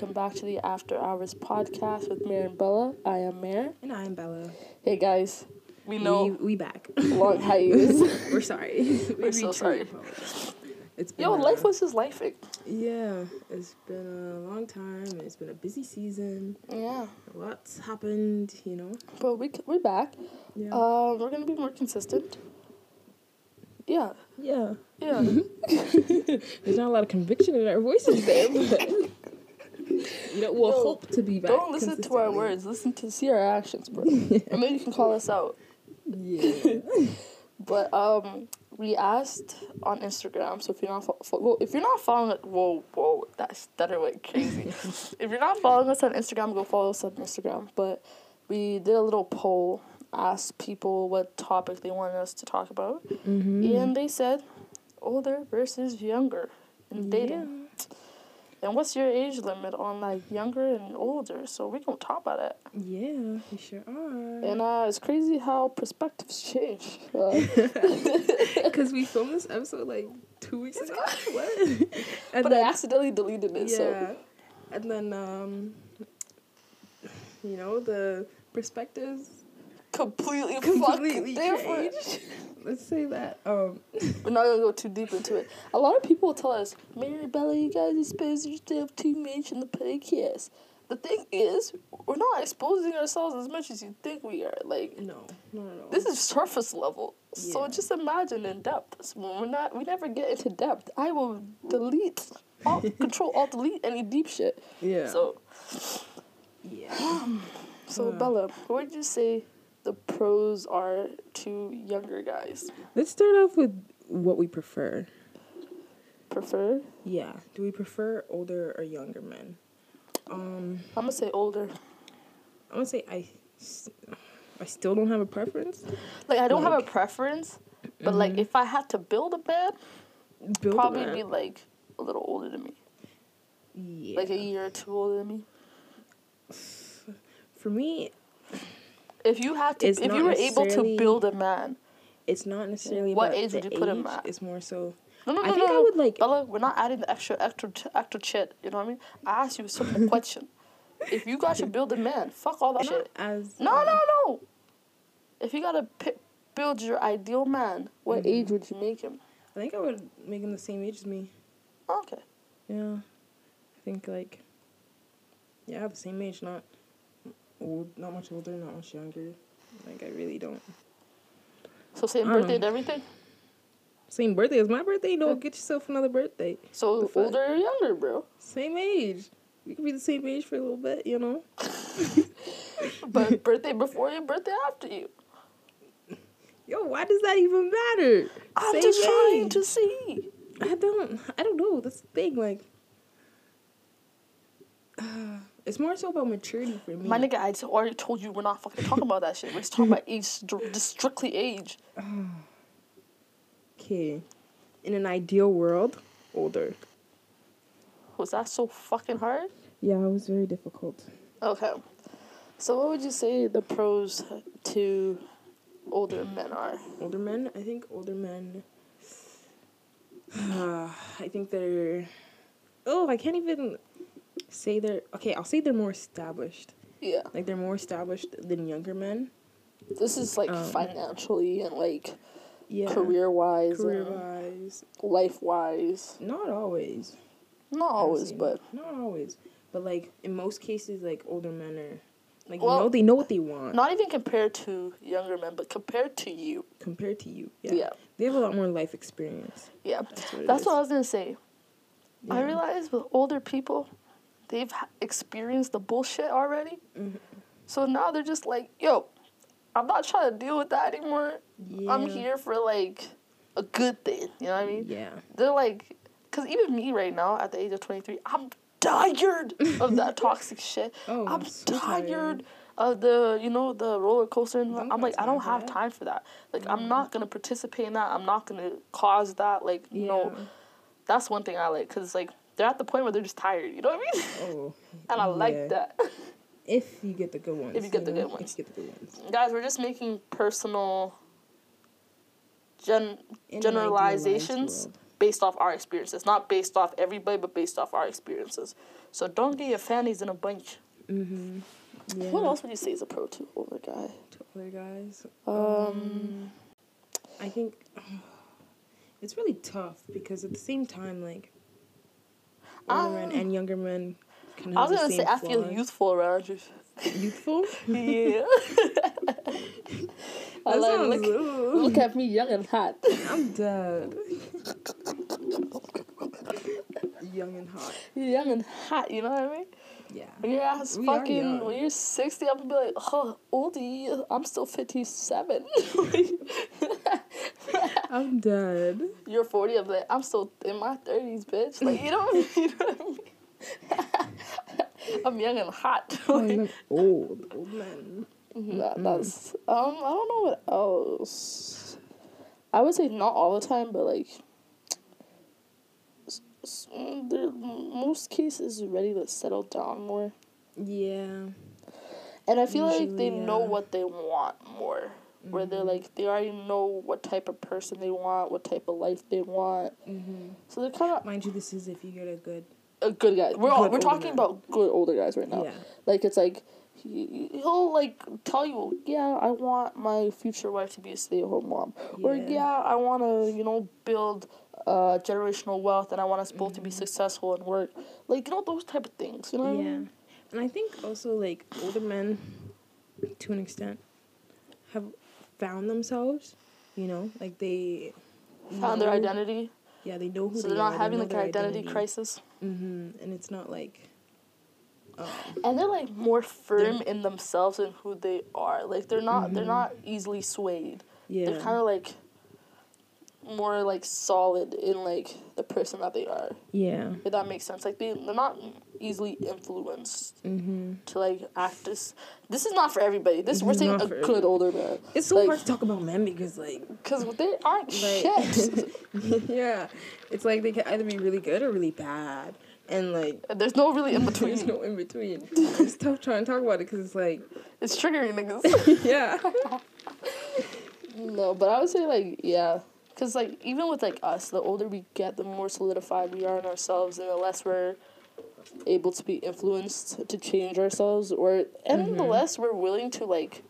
welcome back to the After Hours podcast with Mare and Bella. I am Mare. And I am Bella. Hey, guys. We know. We back. Long hiatus. We're sorry. We're so sorry. It's been life was just lifing. Yeah. It's been a long time. It's been a busy season. Yeah. Lots happened, you know. But we're back. Yeah. We're going to be more consistent. Yeah. Yeah. Yeah. Mm-hmm. There's not a lot of conviction in our voices there, but we'll hope to be back. Don't listen to our words. Listen to see our actions, bro. Yeah. And maybe you can call us out. Yeah. But we asked on Instagram. So if you're not following, whoa, that stutter went crazy. If you're not following us on Instagram, go follow us on Instagram. But we did a little poll. Asked people what topic they wanted us to talk about, and they said older versus younger in dating. And what's your age limit on like younger and older? So we're gonna talk about it. Yeah, we sure are. And it's crazy how perspectives change. Because we filmed this episode like 2 weeks ago. What? And but I accidentally deleted it. Yeah. So. And then the perspectives. Completely different. Let's say that. We're not going to go too deep into it. A lot of people tell us, Mary Bella, you guys expose yourself too much in the podcast. The thing is, we're not exposing ourselves as much as you think we are. Like, no, not at all. This is surface level. Yeah. So just imagine in depth. We never get into depth. I will Control-Alt-Delete any deep shit. Yeah. So, Bella, what would you say the pros are to younger guys? Let's start off with what we prefer. Prefer? Yeah. Do we prefer older or younger men? I'm gonna say older. I'm gonna say I still don't have a preference. Like I don't have a preference, but like if I had to build a bed, probably be like a little older than me. Yeah. Like a year or two older than me. For me. If you were able to build a man, it's not necessarily what age would you put him at. It's more so. No. I would like. Bella, we're not adding the extra shit. You know what I mean? I asked you a simple question. If you got to build a man, fuck all that shit. No. If you got to build your ideal man, what age would you make him? I think I would make him the same age as me. Oh, okay. Yeah, I think the same age, not. Old, not much older, not much younger. Like, I really don't. So, same birthday and everything? Same birthday as my birthday? No, get yourself another birthday. So, older or younger, bro? Same age. We could be the same age for a little bit, you know? But birthday before you, birthday after you. Yo, why does that even matter? I'm just trying to see. I don't know. That's the thing, like. It's more so about maturity for me. My nigga, I already told you we're not fucking talking about that shit. We're just talking about age, just strictly age. Okay. In an ideal world, older. Was that so fucking hard? Yeah, it was very difficult. Okay. So what would you say the pros to older men are? Older men? I think older men... I think they're... Oh, I can't even... I'll say they're more established. Yeah. Like, they're more established than younger men. This is, like, financially and, like, career-wise. Career-wise. Life-wise. Not always. But, like, in most cases, like, older men are, like, they know what they want. Not even compared to younger men, but compared to you. Yeah. They have a lot more life experience. Yeah. That's what I was going to say. Yeah. I realize with older people... They've experienced the bullshit already. Mm-hmm. So now they're just like, yo, I'm not trying to deal with that anymore. Yeah. I'm here for, like, a good thing. You know what I mean? Yeah. They're like, because even me right now, at the age of 23, I'm tired of that toxic shit. I'm so tired of the roller coaster. I'm like, I don't have time for that. Like, I'm not going to participate in that. I'm not going to cause that. Like, no. That's one thing I like, because it's like, they're at the point where they're just tired. You know what I mean? And I like that. If you get the good ones. If you get the good ones. Guys, we're just making personal generalizations based off our experiences. Not based off everybody, but based off our experiences. So don't get your fannies in a bunch. Mm-hmm. Yeah. What else would you say is a pro to older guy? To older guys? I think it's really tough because at the same time, like, older men and younger men can have the same flaws. I was going to say, I feel youthful around you. Youthful? Yeah. I like, look at me, young and hot. I'm dead. Young and hot. You're young and hot, you know what I mean? Yeah. When you're 60, I'm going to be like, oh, oldie, I'm still 57. I'm dead. You're 40, I'm like, I'm still in my 30s, bitch. Like, you know what I mean? I'm young and hot. Like, I look old man. Mm-hmm. That's, I don't know what else. I would say not all the time, but, like, most cases ready to settle down more. Yeah. And I feel like they know what they want more. Mm-hmm. Where they're, like, they already know what type of person they want, what type of life they want. Mm-hmm. So they're kind of... Mind you, this is if you get a good guy. We're talking about good older guys right now. Yeah. Like, it's, like... He'll, like, tell you, yeah, I want my future wife to be a stay-at-home mom. Yeah. Or, yeah, I want to, you know, build generational wealth and I want us both to be successful and work. Like, you know, those type of things, you know? Yeah. And I think also, like, older men, to an extent, have found themselves, you know? Like, they... Found their identity. Yeah, they know who they are. So they're not having, like, an identity crisis. Mm-hmm. And it's not, like... And they're, like, more firm in themselves and who they are. Like, they're not easily swayed. Yeah. They're kind of, like, more, like, solid in, like, the person that they are. Yeah. If that makes sense. Like, they're not easily influenced to, like, act as... This is not for everybody. We're saying a good older man. It's so hard to talk about men because, like... Because they aren't shit. Yeah. It's, like, they can either be really good or really bad. And, like... There's no really in-between. There's no in-between. It's tough trying to talk about it because it's, like... It's triggering niggas. Yeah. No, but I would say, like, yeah. Because, like, even with, like, us, the older we get, the more solidified we are in ourselves and the less we're able to be influenced to change ourselves. And the less we're willing to, like,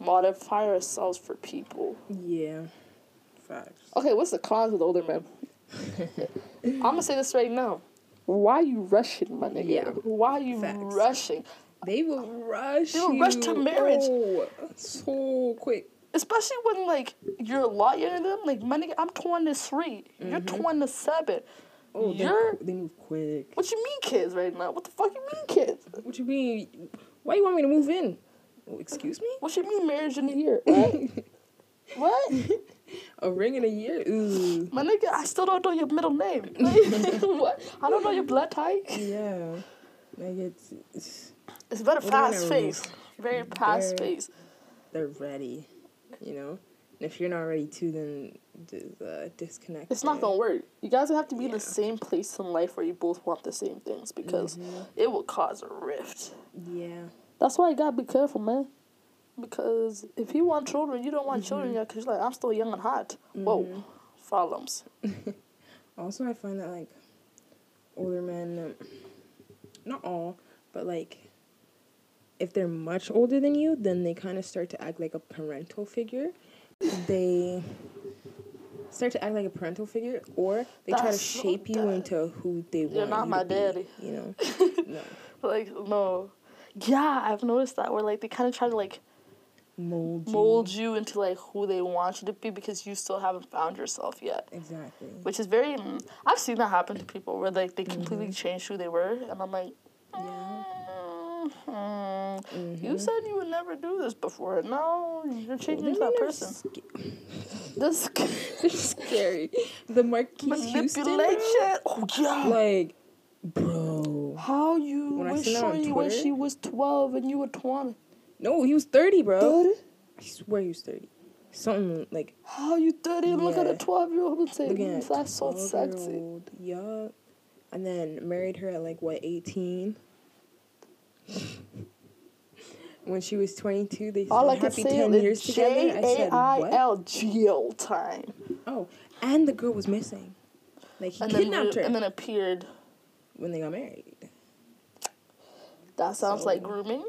modify ourselves for people. Yeah. Facts. Okay, what's the cons with older men? I'm going to say this right now. Why are you rushing, my nigga? Yeah. Why are you rushing? They will rush. They will rush to marriage. Oh, so quick. Especially when, like, you're a lot younger than them. Like, my nigga, I'm 23. Mm-hmm. You're 27. Oh, they move quick. What you mean, kids, right now? What the fuck you mean, kids? What you mean? Why you want me to move in? Oh, excuse me? What you mean, marriage in a year? Right? What? A ring in a year? Ooh. My nigga, I still don't know your middle name. Like, what? I don't know your blood type. Yeah. Like, it's very fast-paced. Very fast-paced. They're ready, you know? And if you're not ready to, then just disconnect. It's not going to work. You guys have to be in the same place in life where you both want the same things because it will cause a rift. Yeah. That's why you got to be careful, man. Because if you want children, you don't want children yet because you're like, I'm still young and hot. Mm-hmm. Whoa. Problems. Also, I find that, like, older men, not all, but, like, if they're much older than you, then they kind of start to act like a parental figure. They start to act like a parental figure or they try to shape you into who they want you to be. You're not my daddy. You know? No. Like, no. Yeah, I've noticed that where, like, they kind of try to, like, mold you into, like, who they want you to be because you still haven't found yourself yet. Exactly. Which is very... I've seen that happen to people where, like, they completely changed who they were, and I'm like, you said you would never do this before. Now you're changing into that person. That's scary. The Marquise Houston... Manipulation. Oh, yeah. Like, bro... How you was sure you when she was 12 and you were 20? No, he was 30, bro. 30? I swear he was 30. Something like... How you 30 and look at a 12-year-old and say, that's so sexy. Yup. And then married her at, like, what, 18? When she was 22, they said happy 10 years together. I said, what? Jail time. Oh, and the girl was missing. Like, he kidnapped her. And then appeared... When they got married. That sounds like grooming.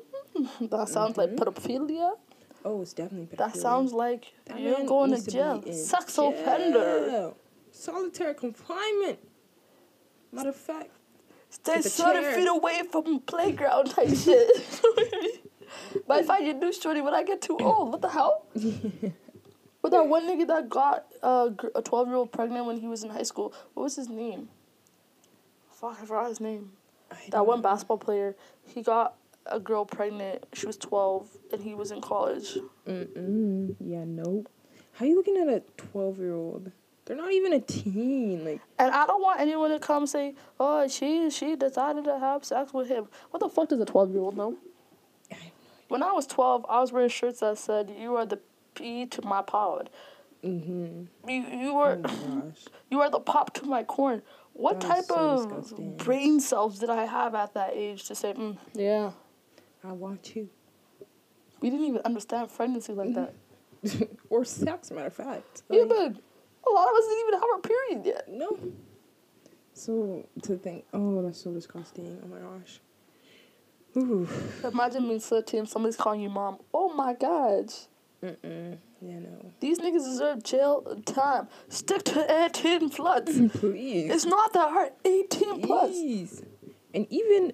That sounds like pedophilia. Oh, it's definitely pedophilia. That sounds like that you're going to jail. Sex offender. Solitary confinement. Matter of fact. Stay 30 feet away from playground type shit. But if I get new shorty when I get too old, what the hell? But that one nigga that got a 12-year-old pregnant when he was in high school, what was his name? Fuck, I forgot his name. That one basketball player, he got a girl pregnant. She was 12, and he was in college. Yeah, nope. How you looking at a 12-year-old? They're not even a teen. Like, and I don't want anyone to come say, oh, she decided to have sex with him. What the fuck does a 12-year-old know? I have no idea. When I was 12, I was wearing shirts that said, you are the pea to my pod. You are, you are the pop to my corn. What type of disgusting brain cells did I have at that age to say, yeah, I want you? We didn't even understand pregnancy like that. Or sex, matter of fact. Like, yeah, but a lot of us didn't even have our period yet. No. So, to think, oh, that's so disgusting. Oh, my gosh. Ooh. Imagine being 13, somebody's calling you mom. Oh, my God. Yeah, no. These niggas deserve jail time. Stick to 18 plus. Please. It's not that hard. 18 plus. Please. And even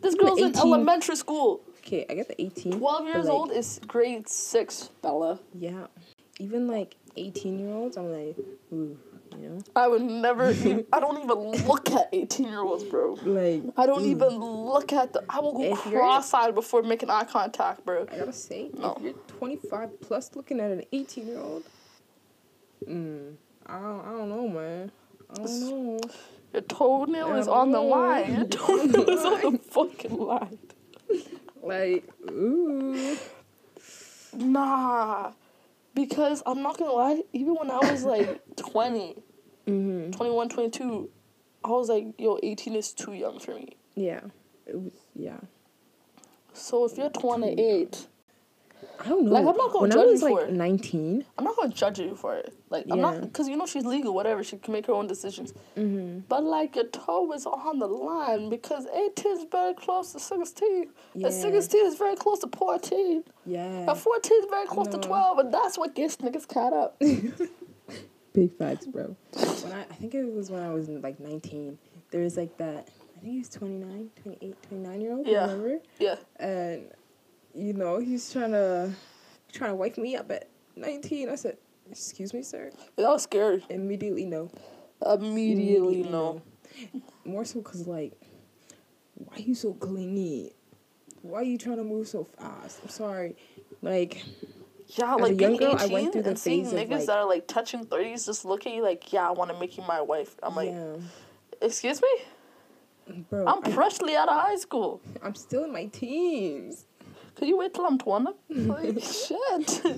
this girl's in elementary school. Okay, I get the 18. 12 years old is grade 6, Bella. Yeah. Even, like, 18-year-olds, I'm like, ooh, you know? I would never, I don't even look at 18-year-olds, bro. Like, I don't even look at them. I will go cross-eyed before making eye contact, bro. I gotta say, if you're 25 plus looking at an 18-year-old, I don't know, man. I don't know. Your toenail is on the line. Your toenail is on the fucking line. Like, ooh. Nah. Because I'm not going to lie, even when I was, like, 20, 21, 22, I was like, yo, 18 is too young for me. Yeah. It was, yeah. So if you're 28... I don't know. Like, I'm not going to judge you for it. When I was, like, 19... I'm not going to judge you for it. Like, I'm not... Because, you know, she's legal, whatever. She can make her own decisions. But, like, your toe is on the line because 18 is very close to 16. Yeah. And 16 is very close to 14. Yeah. And 14 is very close to 12. And that's what gets niggas caught up. Big facts, bro. When I think it was when I was, like, 19. There was, like, that... I think he was 29, 28, 29-year-old. Yeah. Remember? Yeah. And... you know, he's trying to wipe me up at 19. I said, excuse me, sir? That was scary. Immediately, no. Immediately, no. More so because, like, why are you so clingy? Why are you trying to move so fast? I'm sorry. Like, yeah, like, being 18 I went through the and seeing niggas like, that are, like, touching 30s just look at you like, yeah, I want to make you my wife. I'm like, excuse me? Bro, I'm freshly out of high school. I'm still in my teens. Could you wait till I'm 20? Like, shit. Like,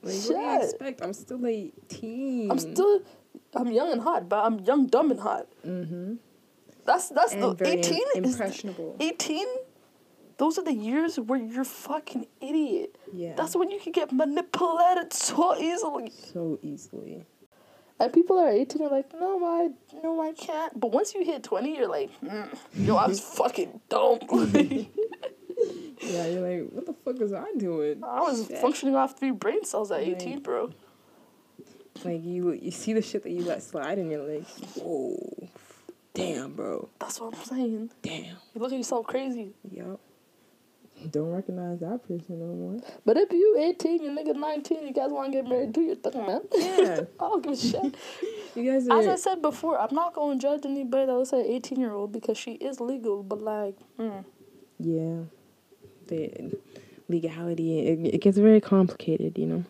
what do you expect? I'm still 18. I'm young and hot, but I'm young, dumb, and hot. That's and the 18 impressionable. 18, those are the years where you're fucking idiot. Yeah. That's when you can get manipulated so easily. So easily. And people that are 18 are like, no, I can't. But once you hit 20, you're like, yo, I was fucking dumb. Yeah, you're like, what the fuck was I doing? I was functioning off 3 brain cells at 18, bro. Like, you see the shit that you let slide, and you're like, whoa, damn, bro. That's what I'm saying. Damn. You look at yourself crazy. Yup. Don't recognize that person no more. But if you 18, you nigga 19, you guys want to get married, do your thing, man. Yeah. I don't give a shit. You guys are... As I said before, I'm not going to judge anybody that looks like an 18-year-old because she is legal, but like, yeah. The legality, it gets very complicated, you know.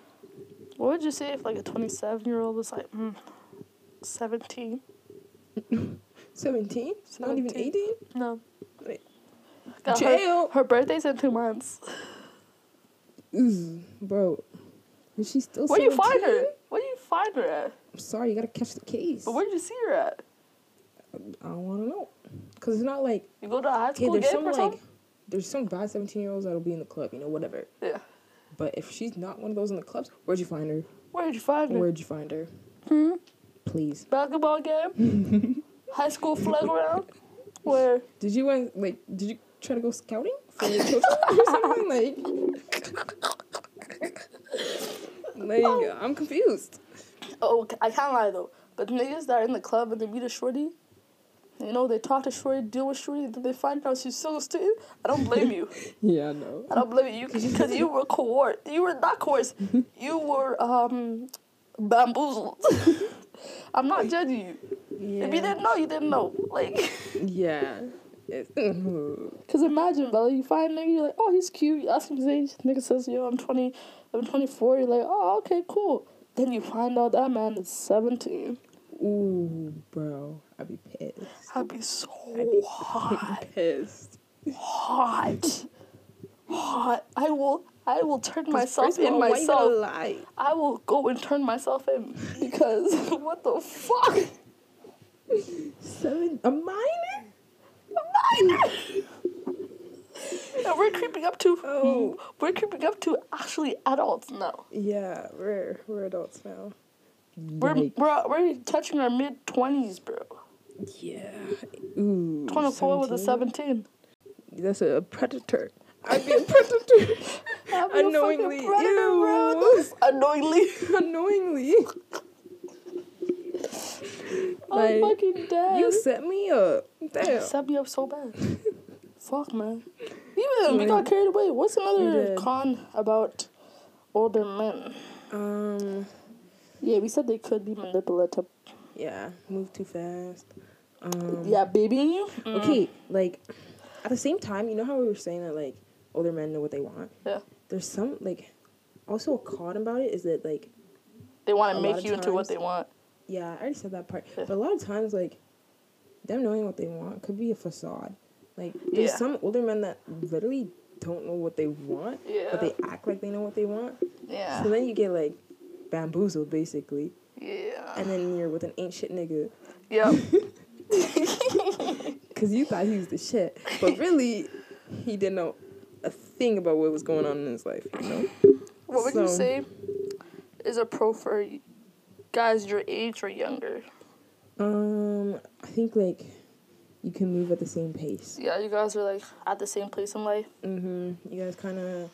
What would you say if like a 27-year-old was like, 17? 17? Not even 18? No. Like, jail. Her birthday's in 2 months. Bro, is she still? Where do you find her? Where do you find her at? I'm sorry, you gotta catch the case. But where did you see her at? I don't want to know, cause it's not like you go to a high school game or something. There's some bad 17-year-olds that'll be in the club, you know, whatever. Yeah. But if she's not one of those in the clubs, where'd you find her? Where'd you find her? Please. Basketball game. High school flag around. Or did you want, like, did you try to go scouting for your children or something? I'm confused. Oh, I can't lie though. But niggas that are in the club and they meet a shorty, you know, they talk to shorty, deal with shorty, and then they find out she's still a student. I don't blame you. Yeah, I know. I don't blame you because you were coerced. You were not coerced. You were bamboozled. I'm not judging you. Yeah. If you didn't know, you didn't know. Like. Yeah. Because imagine, brother, you find a nigga, you're like, oh, he's cute. You ask him his age. Nigga says, yo, I'm 20, I'm 24. You're like, oh, okay, cool. Then you find out that man is 17. Ooh, bro. I'd be pissed. I'd be so hot. Pissed. Hot. I will turn myself in myself. Lie? I will go and turn myself in because what the fuck? 7, a minor? And we're creeping up to actually adults now. Yeah, we're adults now. We're touching our mid-20s, bro. Yeah. Ooh. 24 with a 17. That's a predator. I'd be a predator. Unknowingly. Predator, unknowingly. Unknowingly. I'm fucking dead. You set me up. Damn. You set me up so bad. Fuck, man. Even we got carried away. What's another con about older men? Yeah, we said they could be manipulative. Yeah, move too fast. Yeah, babying you. Mm. Okay, like, at the same time, you know how we were saying that, like, older men know what they want? Yeah. There's some, like, also a con about it is that, like, they want to make you into what they want. Yeah, I already said that part. Yeah. But a lot of times, like, them knowing what they want could be a facade. Like, there's some older men that literally don't know what they want, but they act like they know what they want. Yeah. So then you get, like, bamboozled, basically. Yeah. And then you're with an ain't shit nigga. Yep. Because you thought he was the shit. But really, he didn't know a thing about what was going on in his life, you know? What would you say is a pro for guys your age or younger? I think, like, you can move at the same pace. Yeah, you guys are, like, at the same place in life. Mm-hmm. You guys kind of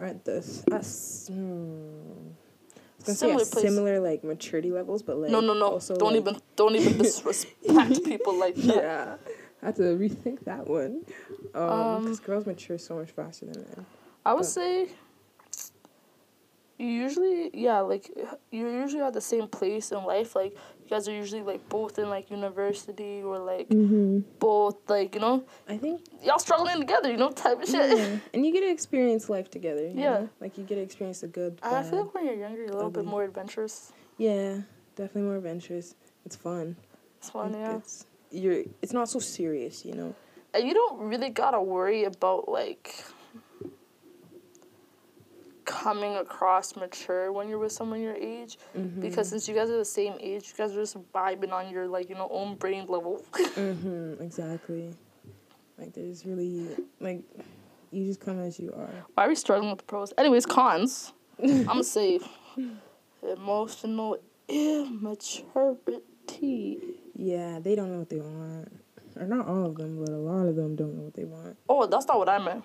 are at this... similar, like, maturity levels, but, like... No. Also, don't even disrespect people like that. Yeah. I have to rethink that one. Because girls mature so much faster than men. I would say... You're usually at the same place in life. Like, you guys are usually, like, both in, like, university or, like, both, like, you know? I think... Y'all struggling together, you know, type of shit. Yeah. And you get to experience life together, you know? Like, you get to experience the good, bad, I feel like when you're younger, you're a little bit more adventurous. Yeah, definitely more adventurous. It's fun, like, yeah. It's not so serious, you know? And you don't really gotta worry about, like... coming across mature when you're with someone your age, because since you guys are the same age, you guys are just vibing on your, like, you know, own brain level. Exactly. Like, there's really, like, you just come as you are. Why are we struggling with the pros? Anyways, cons. I'm gonna say emotional immaturity. Yeah, they don't know what they want. Or not all of them, but a lot of them don't know what they want. Oh, that's not what I meant.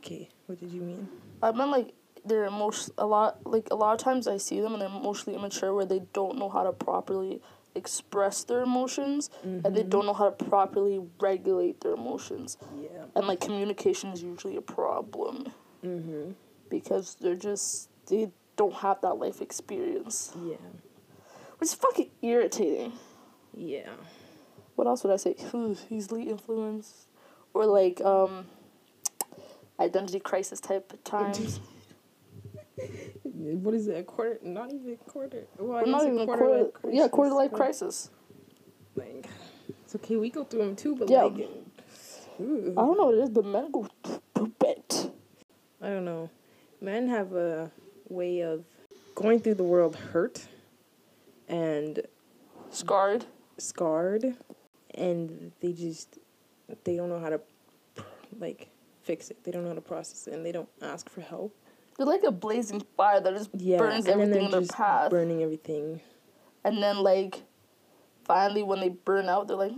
Okay, what did you mean? I meant, like, they're a lot of times I see them and they're emotionally immature where they don't know how to properly express their emotions and they don't know how to properly regulate their emotions. Yeah. And, like, communication is usually a problem. Because they don't have that life experience. Yeah. Which is fucking irritating. Yeah. What else would I say? Easily influenced. Or, like, identity crisis type of times. What is it? A quarter? Not even a quarter. Well, not even a quarter. Yeah, quarter life crisis. Like, it's okay. We go through them too, but yeah. Like, ooh. I don't know what it is, but men go to bed. I don't know. Men have a way of going through the world hurt and scarred, and they don't know how to, like, fix it. They don't know how to process it, and they don't ask for help. They're like a blazing fire that just burns everything in their path. Burning everything. And then, like, finally when they burn out, they're like,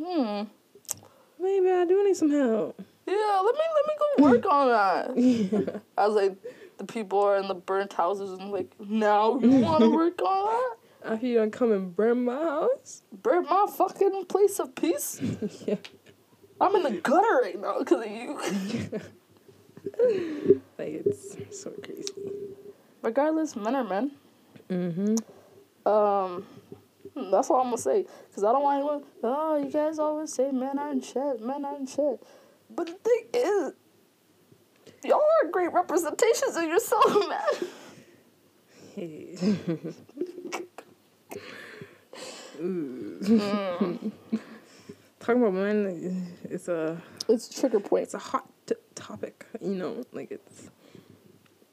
maybe I do need some help. Yeah, let me go work on that. Yeah. I was like, the people are in the burnt houses, and I'm like, now you want to work on that? I hear you don't come and burn my house. Burn my fucking place of peace? Yeah. I'm in the gutter right now because of you. Yeah. Like, it's so crazy. Regardless, men are men. Mm-hmm. That's all I'm going to say. Because I don't want anyone, oh, you guys always say men aren't shit. But the thing is, y'all are great representations of yourself, man. Hey. Talking about men, it's a trigger point. It's a hot topic, you know, like it's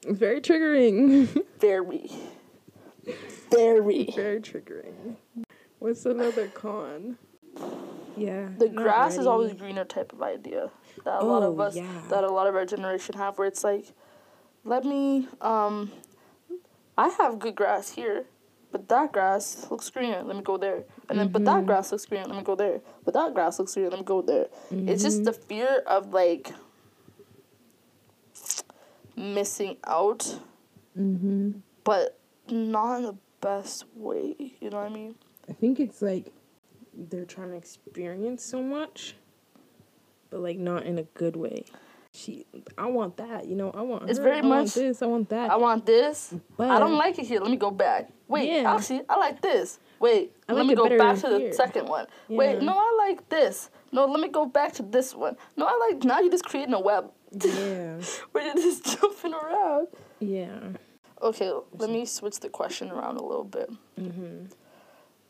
very triggering. Very triggering. What's another con? Yeah, the grass is always greener type of idea that a lot of our generation have, where it's like, let me I have good grass here, but that grass looks greener, let me go there. And then, but that grass looks greener, let me go there. But that grass looks greener, let me go there. Mm-hmm. It's just the fear of, like, missing out, but not in the best way, you know what I mean? I think it's, like, they're trying to experience so much, but, like, not in a good way. I want that, you know, I want her. It's very much, I want this, but I don't like it here, let me go back. Actually, I like this. Let me go back to the second one. Yeah. Wait, no, I like this. No, let me go back to this one. No, now you're just creating a web. Yeah. Where you're just jumping around. Yeah. Okay, let me switch the question around a little bit. Mm-hmm.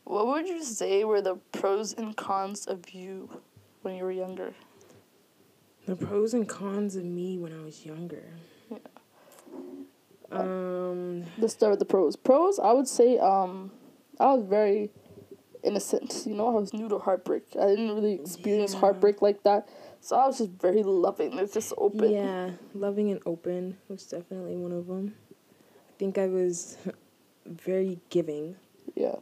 What would you say were the pros and cons of you when you were younger? The pros and cons of me when I was younger. Yeah. Let's start with the pros. Pros, I would say, I was very innocent. You know, I was new to heartbreak. I didn't really experience heartbreak like that. So I was just very loving. It's just open. Yeah, loving and open was definitely one of them. I think I was very giving. Yeah.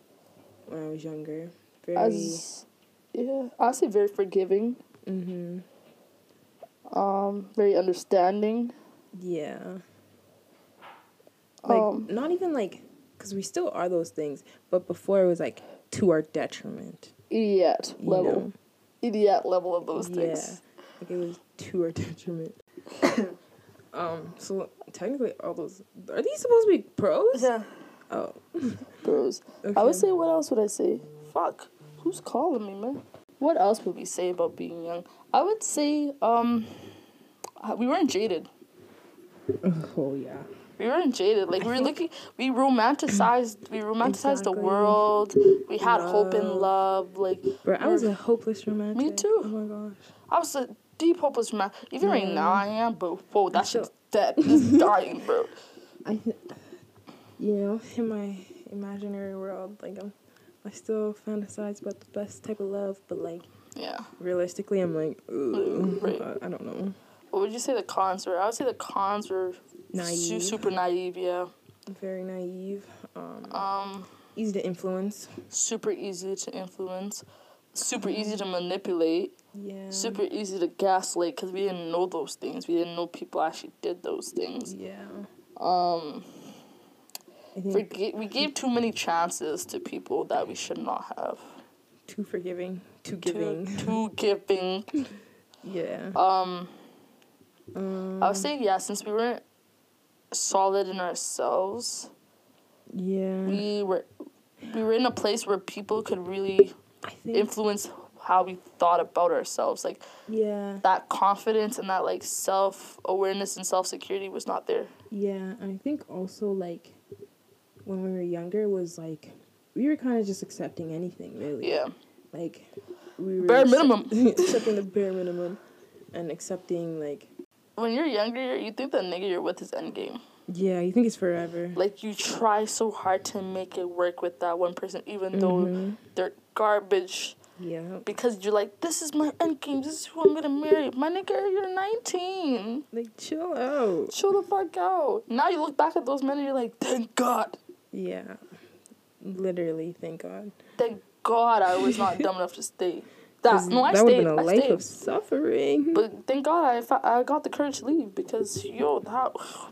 When I was younger. I'd say very forgiving. Mm-hmm. Very understanding. Yeah. Like, not even, like, because we still are those things, but before it was, like, to our detriment. Idiot level of those things. Yeah. Like, it was to our detriment. So, technically, all those, are these supposed to be pros? Yeah. Oh. Pros. Okay. I would say, what else would I say? Fuck. Who's calling me, man? What else would we say about being young? I would say, we weren't jaded. Oh, yeah. We weren't jaded. Like, we romanticized. We romanticized the world. We had hope and love. Like, bro, I was a hopeless romantic. Me too. Oh my gosh. I was a deep hopeless romantic. Even right now I am, but whoa, that shit's dead. It's dying, bro. You know, in my imaginary world, like, I still fantasize about the best type of love, but, like, realistically, I'm like, ooh, right. I don't know. What would you say the cons were? I would say the cons were naive. Super naive, yeah. Very naive. Easy to influence. Super easy to influence. Super easy to manipulate. Yeah. Super easy to gaslight, because we didn't know those things. We didn't know people actually did those things. Yeah. We gave too many chances to people that we should not have. Too forgiving. Too giving. Too giving. Yeah. I would say, since we weren't solid in ourselves. Yeah. We were in a place where people could really influence how we thought about ourselves. Like, that confidence and that, like, self-awareness and self-security was not there. Yeah, I think also, like, when we were younger was, like, we were kind of just accepting anything, really. Yeah. Like, we were... bare minimum. Accepting the bare minimum and accepting, like... When you're younger, you think the nigga you're with is endgame. Yeah, you think it's forever. Like, you try so hard to make it work with that one person, even though they're garbage. Yeah. Because you're like, this is my endgame. This is who I'm going to marry. My nigga, you're 19. Like, chill out. Chill the fuck out. Now you look back at those men and you're like, thank God. Yeah, literally, thank God. Thank God I was not dumb enough to stay. That would have been a life of suffering. But thank God I got the courage to leave, because, yo,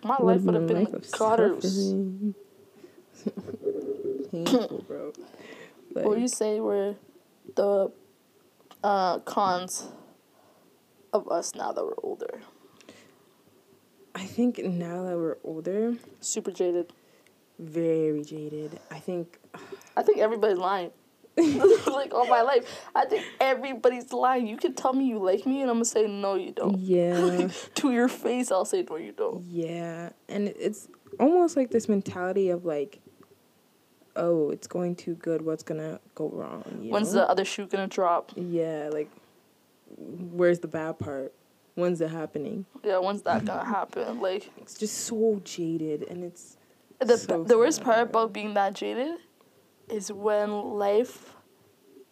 my life would have been gutters. Painful, bro. Like, what would you say were the cons of us now that we're older? I think now that we're older... Super jaded. Very jaded. I think everybody's lying. Like, all my life, I think everybody's lying. You can tell me you like me, and I'm going to say, no, you don't. Yeah. To your face, I'll say, no, you don't. Yeah. And it's almost like this mentality of, like, oh, it's going too good. What's going to go wrong? When's the other shoe going to drop? Yeah, like, where's the bad part? When's it happening? Yeah, when's that going to happen? Like, it's just so jaded, and it's the worst part about being that jaded is when life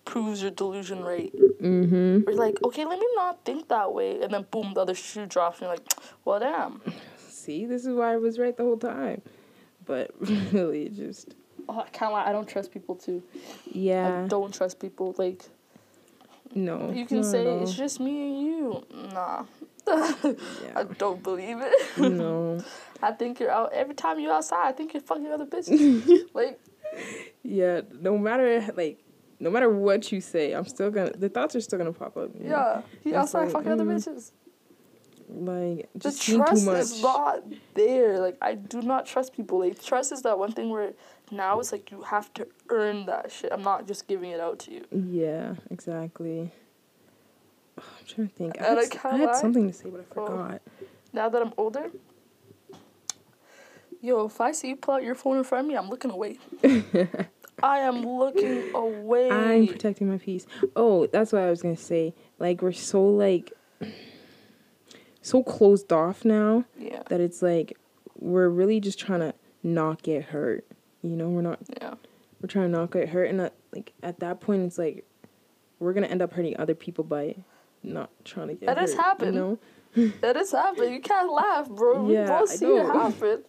proves your delusion right. Mm-hmm. We're like, okay, let me not think that way. And then, boom, the other shoe drops. And you're like, well, damn. See, this is why I was right the whole time. But really, just... Oh, I can't lie. I don't trust people, too. Yeah. I don't trust people. Like... No. You can say, it's just me and you. Nah. Yeah. I don't believe it. No. I think you're out... Every time you're outside, I think you're fucking other bitches. Like... Yeah, no matter what you say, the thoughts are still gonna pop up. You know? Yeah, he outside like, fucking other bitches. Like, just the trust is not there. Like, I do not trust people. Like, trust is that one thing where now it's like you have to earn that shit. I'm not just giving it out to you. Yeah, exactly. Oh, I'm trying to think. I had something to say, but I forgot. Now that I'm older. Yo, if I see you pull out your phone in front of me, I'm looking away. I am looking away. I'm protecting my peace. Oh, that's what I was going to say. Like, we're so, like, so closed off now that it's, like, we're really just trying to not get hurt. You know, we're trying to not get hurt. And, like, at that point, it's, like, we're going to end up hurting other people by not trying to get hurt. That has happened. You know? That has happened. You can't laugh, bro. Yeah, we both see it happen.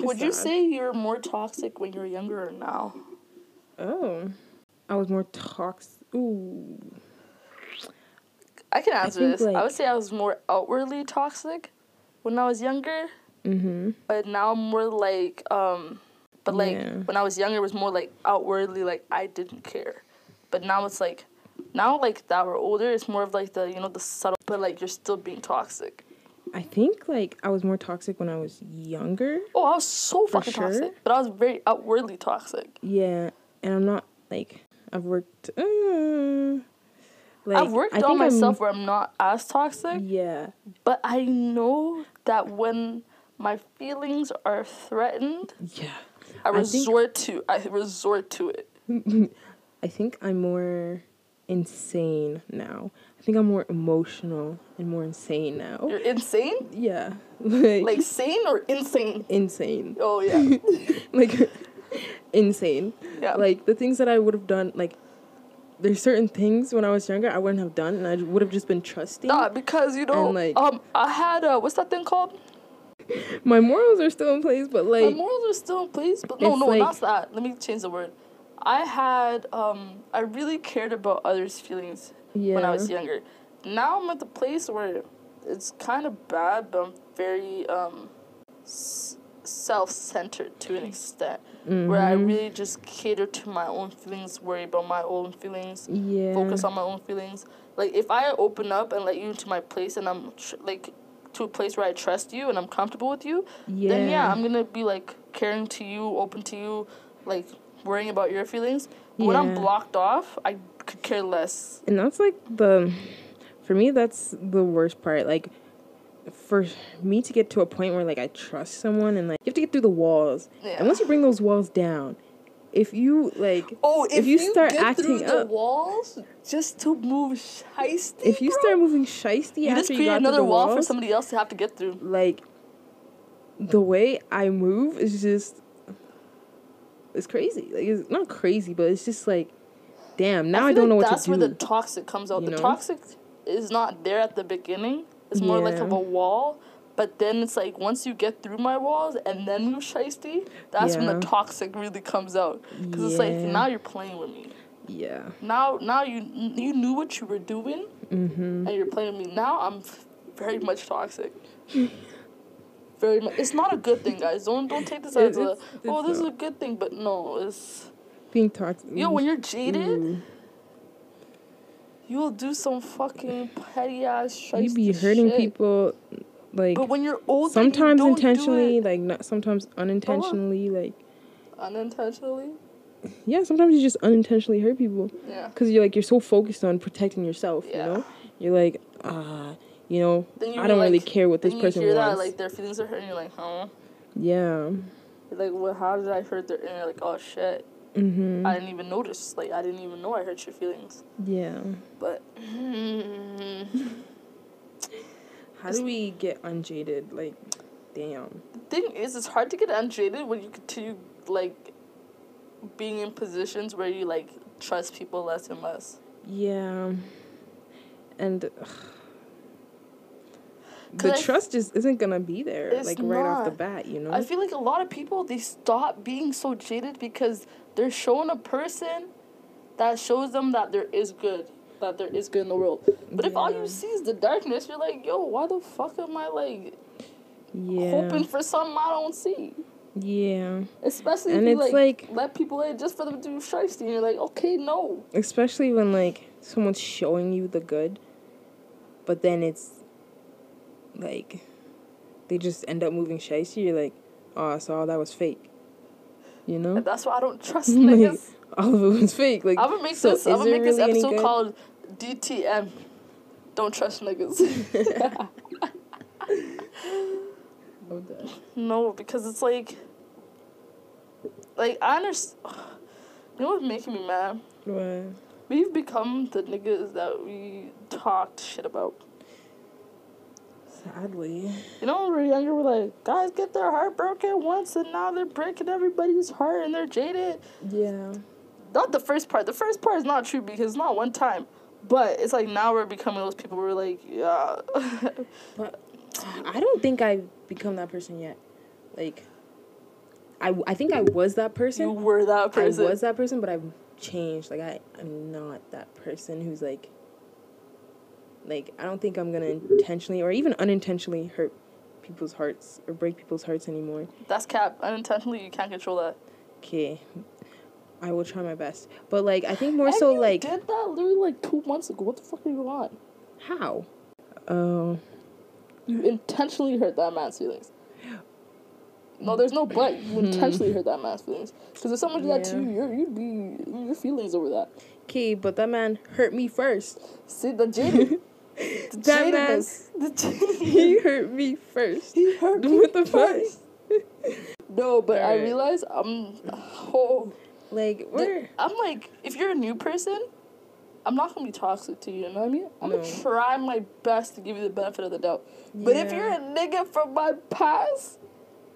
Would you say you're more toxic when you were younger or now? Oh. I was more toxic. Ooh. I can answer this. Like, I would say I was more outwardly toxic when I was younger. Mm-hmm. But now I'm more like, when I was younger, it was more like outwardly, like, I didn't care. But now it's like, that we're older, it's more of like the, you know, the subtle, but like you're still being toxic. I think, like, I was more toxic when I was younger. Oh, I was so fucking toxic. But I was very outwardly toxic. Yeah. And I'm not, like, I've worked... where I'm not as toxic. Yeah. But I know that when my feelings are threatened... Yeah. I resort to it. I think I'm more insane now. I think I'm more emotional and more insane now. You're insane? Yeah. Like sane or insane? Insane. Oh, yeah. Like, insane. Yeah. Like, the things that I would have done, like, there's certain things when I was younger I wouldn't have done, and I would have just been trusting. Nah, because, you know, and, like, I had, what's that thing called? My morals are still in place, but, like... My morals are still in place, but no, like, not that. Let me change the word. I had, I really cared about others' feelings. Yeah. When I was younger. Now I'm at the place where it's kind of bad, but I'm very self-centered to an extent. Mm-hmm. Where I really just cater to my own feelings, worry about my own feelings, focus on my own feelings. Like, if I open up and let you into my place and I'm, to a place where I trust you and I'm comfortable with you, then, I'm going to be, like, caring to you, open to you, like, worrying about your feelings. But when I'm blocked off, I could care less. And that's, like, for me, that's the worst part. Like, for me to get to a point where, like, I trust someone and, like, you have to get through the walls. Yeah. And once you bring those walls down, if you, like... Oh, if you start acting through the walls just to move shiesty, if you start moving shiesty after you got through the walls... You just create another wall for somebody else to have to get through. Like, the way I move is just... It's crazy. Like, it's not crazy, but it's just, like... Damn, now I don't know what to do. That's where the toxic comes out. You know? The toxic is not there at the beginning. It's more like of a wall. But then it's like, once you get through my walls and then move shiesty, that's when the toxic really comes out. Because it's like, now you're playing with me. Yeah. Now you knew what you were doing, mm-hmm. and you're playing with me. Now I'm very much toxic. Very much. It's not a good thing, guys. Don't take this as a, oh, this is a good thing. But no, it's... being toxic. Yo, when you're jaded, you will do some fucking petty-ass shit. You be hurting people, like... But when you're older, sometimes you don't intentionally, do it. Like, not sometimes unintentionally, like... Unintentionally? Yeah, sometimes you just unintentionally hurt people. Yeah. Because you're so focused on protecting yourself, you know? You're like, you know, I don't really care what this person wants. Then you hear that, like, their feelings are hurting, you're like, huh? Yeah. You're like, well, how did I hurt their... And you're like, oh, shit. Mm-hmm. I didn't even notice. Like, I didn't even know I hurt your feelings. Yeah. But... How do we get unjaded? Like, damn. The thing is, it's hard to get unjaded when you continue, like, being in positions where you, like, trust people less and less. Yeah. And... the trust just isn't going to be there, like, right off the bat, you know? I feel like a lot of people, they stop being so jaded because they're shown a person that shows them that there is good in the world. But if all you see is the darkness, you're like, yo, why the fuck am I, like, hoping for something I don't see? Yeah. Especially if you, like, let people in just for them to do shifty, and you're like, okay, no. Especially when, like, someone's showing you the good, but then it's... like, they just end up moving shicey. You're like, oh, so all that was fake, you know? And that's why I don't trust niggas. Like, all of it was fake. Like, I'm gonna make this really episode called DTM. Don't trust niggas. No, because it's like I understand. You know what's making me mad? What? We've become the niggas that we talked shit about. Sadly. You know, when we were younger, we're like, guys get their heart broken once, and now they're breaking everybody's heart, and they're jaded. Yeah. Not the first part. The first part is not true, because it's not one time. But it's like, now we're becoming those people where we're like, yeah. But I don't think I've become that person yet. Like, I think I was that person. You were that person. I was that person, but I've changed. Like, I'm not that person who's like... like, I don't think I'm going to intentionally or even unintentionally hurt people's hearts or break people's hearts anymore. That's cap. Unintentionally, you can't control that. Okay. I will try my best. But, like, I think more and so, like... I did that literally, like, 2 months ago. What the fuck are you on? How? Oh. You intentionally hurt that man's feelings. No, there's no but. You intentionally hurt that man's feelings. Because if someone did that to you, you'd be... your feelings over that. Okay, but that man hurt me first. See, the jaded... that man, he hurt me first. He hurt me with the first. No, but I realize I'm like, if you're a new person, I'm not gonna be toxic to you. You know what I mean? I'm gonna try my best to give you the benefit of the doubt. But if you're a nigga from my past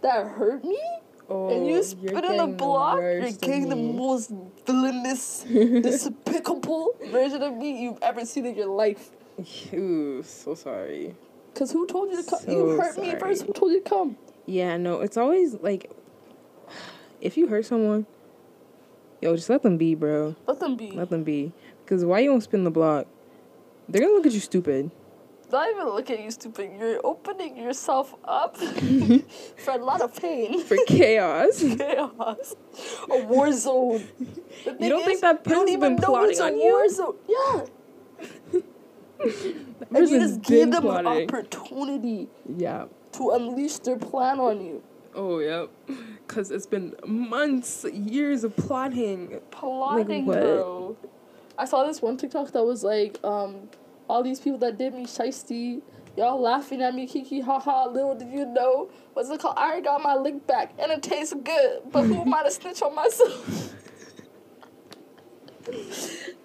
that hurt me, and you spit on a block, you're getting the most villainous, despicable version of me you've ever seen in your life. Ooh, so sorry. Because who told you to come? So you hurt me first. Who told you to come? Yeah, no, it's always like, if you hurt someone, yo, just let them be, bro. Let them be. Because why you won't spin the block? They're going to look at you stupid. Not even look at you stupid. You're opening yourself up for a lot of pain. For chaos. A war zone. You don't think that person's been plotting on you? War zone. Yeah. And you just give them an opportunity to unleash their plan on you. Oh, yeah. Because it's been months, years of plotting. Plotting, like, bro. I saw this one TikTok that was like, all these people that did me shiesty, y'all laughing at me, kiki, haha, little did you know. What's it called? I already got my lick back, and it tastes good. But who am I to snitch on myself?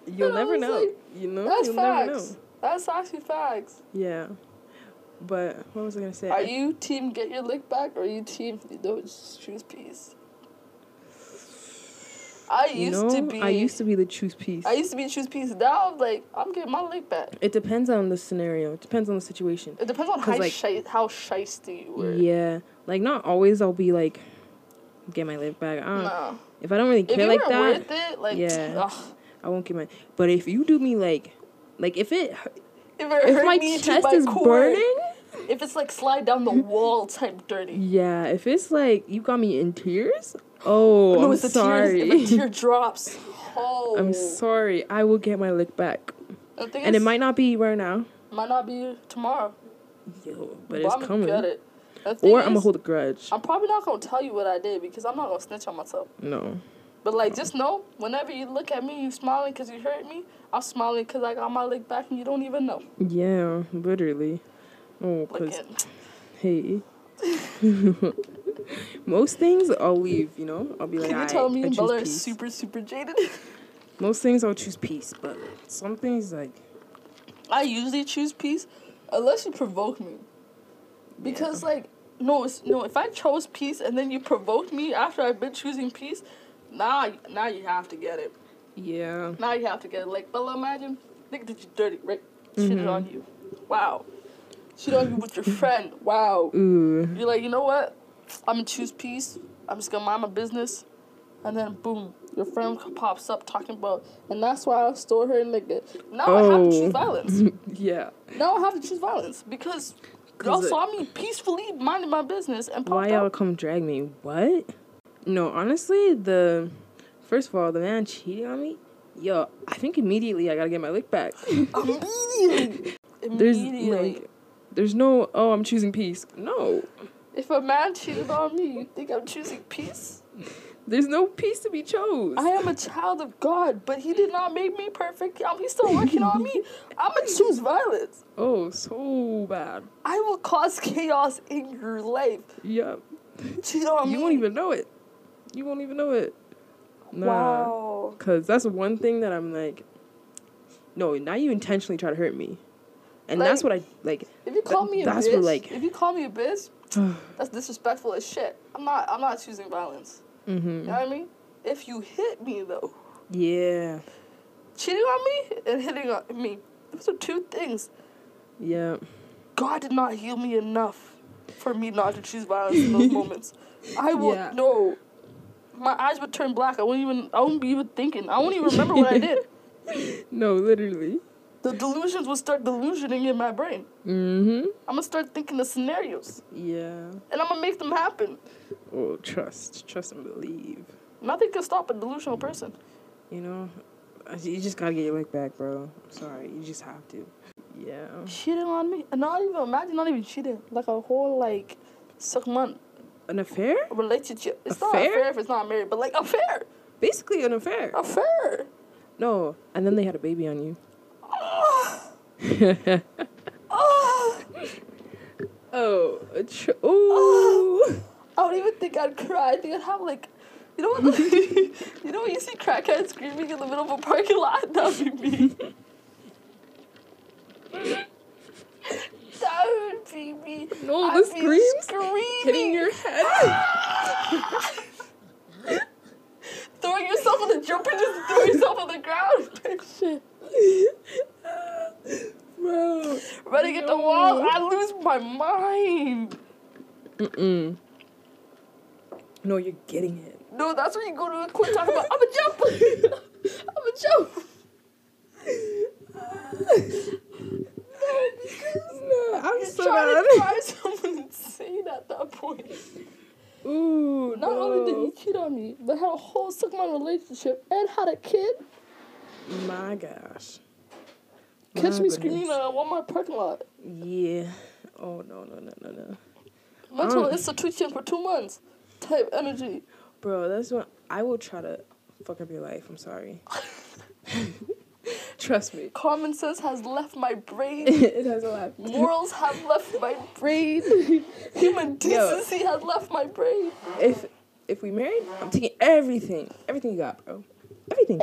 You'll never know. Like, you know? That's You'll facts. Never know. That's actually facts. Yeah. But what was I going to say? Are you team get your lick back, or are you team don't choose peace? I used to be the choose peace. Now I'm like, I'm getting my lick back. It depends on the scenario. It depends on the situation. It depends on how shiesty you were. Yeah. Like, not always I'll be like, get my lick back. If I don't really care like that. If you weren't worth it, like, I won't get mad. But if you do me like if my chest is burning, if it's like slide down the wall type dirty. Yeah, if it's like you got me in tears. Oh, no, I'm sorry. Tears, the tear drops. Oh. I'm sorry. I will get my lick back. And it might not be right now. Might not be tomorrow. Yo, but it's I'm coming. Get it. Or I'm going to hold a grudge. I'm probably not going to tell you what I did because I'm not going to snitch on myself. No. But, like, just know, whenever you look at me, you smiling because you hurt me. I'm smiling because I got my lick back and you don't even know. Yeah, literally. Oh, because, hey. Most things I'll leave, you know? I'll be like, can you tell me Bella is super, super jaded? Most things I'll choose peace, but some things, like... I usually choose peace unless you provoke me. Because, like, no, if I chose peace and then you provoked me after I've been choosing peace, now you have to get it. Yeah. Now you have to get it. Like, Bella, imagine, nigga did you dirty, right? Mm-hmm. Shitted on you. Wow. Shit on you with your friend. Wow. Ooh. You're like, you know what? I'm going to choose peace. I'm just going to mind my business. And then, boom, your friend pops up talking about, and that's why I stole her nigga. Now I have to choose violence. Yeah. Now I have to choose violence because y'all saw me peacefully minding my business and popped up. Why y'all come drag me? What? No, honestly, first of all, the man cheated on me. Yo, I think immediately I got to get my lick back. Immediately. Immediately. There's no, oh, I'm choosing peace. No. If a man cheated on me, you think I'm choosing peace? There's no peace to be chose. I am a child of God, but he did not make me perfect. He's still working on me. I'm going to choose violence. Oh, so bad. I will cause chaos in your life. Yep. Cheat on me. You won't even know it. You won't even know it. Nah. Wow. Because that's one thing that I'm like, no, now you intentionally try to hurt me. And like, that's what I, like... If you call me a bitch, if you call me a bitch, that's disrespectful as shit. I'm not choosing violence. Mm-hmm. You know what I mean? If you hit me, though... Yeah. Cheating on me and hitting on me. Those are two things. Yeah. God did not heal me enough for me not to choose violence in those moments. I will... Yeah. No. My eyes would turn black. I wouldn't be even thinking. I won't even remember what I did. No, literally. The delusions will start delusioning in my brain. Mm-hmm. I'm going to start thinking of scenarios. Yeah. And I'm going to make them happen. Oh, trust. Trust and believe. Nothing can stop a delusional person. You know, you just got to get your lick back, bro. I'm sorry. You just have to. Yeah. Cheating on me? And not even cheating. Like a whole, like, 6 months. An affair? A relationship. It's not affair if it's not married, but, like, affair. Basically an affair. Affair. No. And then they had a baby on you. I don't even think I'd cry. I think I'd have like, you know what? You know when you see crackheads screaming in the middle of a parking lot? That would be me. That would be me. No, I'd screaming, hitting your head, throwing yourself on the jump and just throw yourself on the ground. Shit. Bro, running at the wall, I lose my mind. No, you're getting it. No, that's when you go to quit talking about. I'm a jump. I'm a jump. No, I'm so mad. To try someone insane at that point. Ooh, not only did he cheat on me, but had a whole 6-month relationship and had a kid. My gosh. Catch me screaming at a Walmart parking lot. Yeah. Oh, no. Mental institution for 2 months. Type energy. Bro, that's what I will try to fuck up your life. I'm sorry. Trust me. Common sense has left my brain. It has left. Morals have left my brain. Human decency has left my brain. If we married, I'm taking everything. Everything you got, bro. Everything.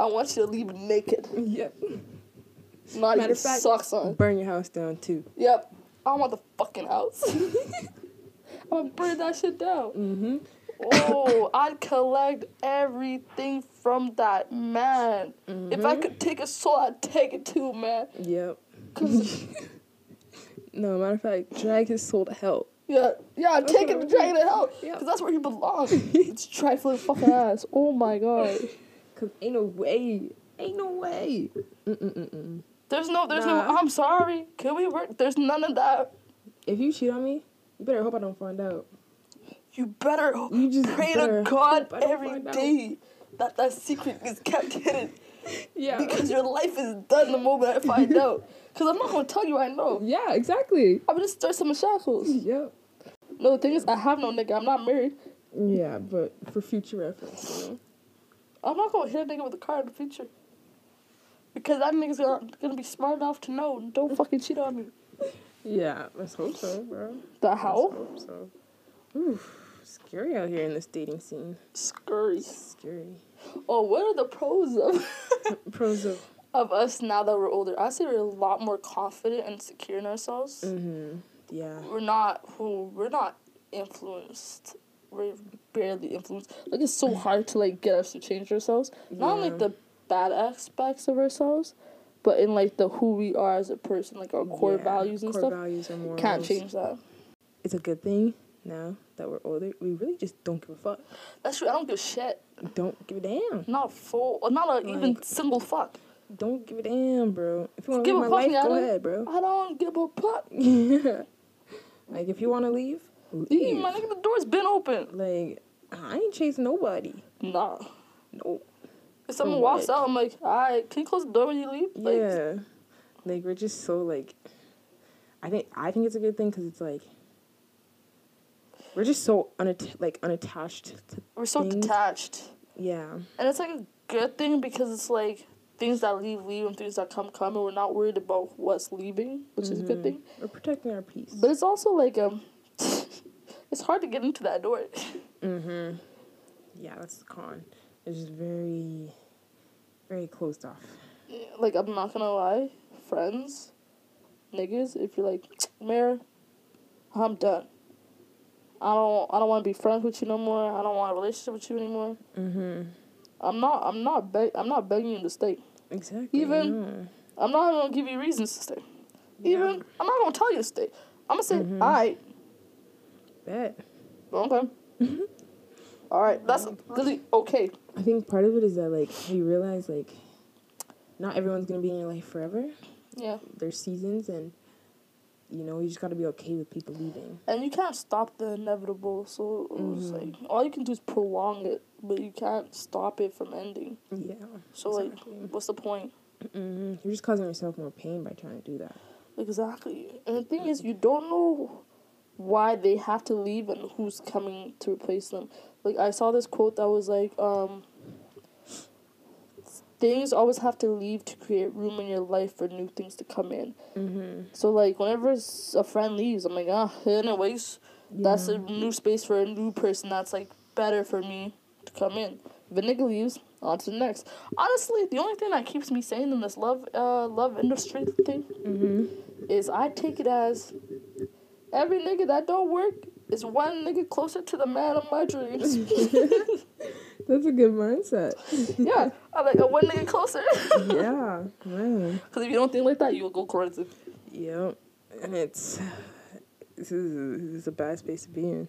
I want you to leave naked. Yep. Not even socks on. Burn your house down, too. Yep. I want the fucking house. I'm going to burn that shit down. Mm-hmm. Oh, I'd collect everything from that man. Mm-hmm. If I could take a soul, I'd take it too, man. Yep. No, matter of fact, drag his soul to hell. Yeah, take him and drag him to hell, because that's where he belongs. It's trifling fucking ass. Oh my god. Cause ain't no way. Ain't no way. There's no, I'm sorry. Can we work? There's none of that. If you cheat on me, you better hope I don't find out. You just pray to God every day that that secret is kept hidden. Yeah. Because your life is done the moment I find out. Because I'm not going to tell you I know. Yeah, exactly. I'm going to start some shackles. Yep. No, the thing is, I have no nigga. I'm not married. Yeah, but for future reference, you know? I'm not going to hit a nigga with a car in the future. Because that nigga's going to be smart enough to know. Don't fucking cheat on me. Yeah, let's hope so, bro. The hell? Let's hope so. Oof, scary out here in this dating scene. Scary. Oh, what are the pros of? Of us now that we're older? I say we're a lot more confident and secure in ourselves. Mm-hmm. Yeah. We're not influenced. We're barely influenced. Like, it's so hard to, like, get us to change ourselves. Yeah. Not in, like, the bad aspects of ourselves, but in, like, the who we are as a person, like, our core values and stuff. Core values and morals. Can't change that. It's a good thing. Now that we're older, we really just don't give a fuck. That's true. I don't give a shit. Don't give a damn. Not even single fuck. Don't give a damn, bro. If you want to leave my life, go ahead, bro. I don't give a fuck. Yeah. Like, if you want to leave. My nigga, the door's been open. Like, I ain't chasing nobody. Nah. Nope. If someone walks out, I'm like, all right, can you close the door when you leave? Like, yeah. Like, we're just so, like... I think it's a good thing because it's, like... We're just so unattached. We're so detached. Yeah. And it's like a good thing because it's like things that leave and things that come and we're not worried about what's leaving, which is a good thing. We're protecting our peace. But it's also like it's hard to get into that door. Mm-hmm. Yeah, that's the con. It's just very, very closed off. Like, I'm not gonna lie, friends, niggas, if you're like, Mare, I'm done. I don't want to be friends with you no more. I don't want a relationship with you anymore. Mm-hmm. I'm not begging you to stay. Exactly. Even I'm not gonna give you reasons to stay. Even I'm not gonna tell you to stay. I'm gonna say, all right. Bet. Okay. All right. That's really okay. I think part of it is that, like, you realize, like, not everyone's gonna be in your life forever. Yeah. There's seasons and. You know, you just got to be okay with people leaving. And you can't stop the inevitable, so it's like, all you can do is prolong it, but you can't stop it from ending. Yeah. So, exactly. Like, what's the point? Mm-mm. You're just causing yourself more pain by trying to do that. Exactly. And the thing is, you don't know why they have to leave and who's coming to replace them. Like, I saw this quote that was like, things always have to leave to create room in your life for new things to come in. Mm-hmm. So, like, whenever a friend leaves, I'm like, anyways, that's a new space for a new person that's, like, better for me to come in. If a nigga leaves, on to the next. Honestly, the only thing that keeps me sane in this love industry thing is I take it as every nigga that don't work is one nigga closer to the man of my dreams. That's a good mindset. Yeah. I'm like, one nigga closer. Yeah. Man. Because if you don't think like that, you'll go crazy. Yep. And this is a bad space to be in.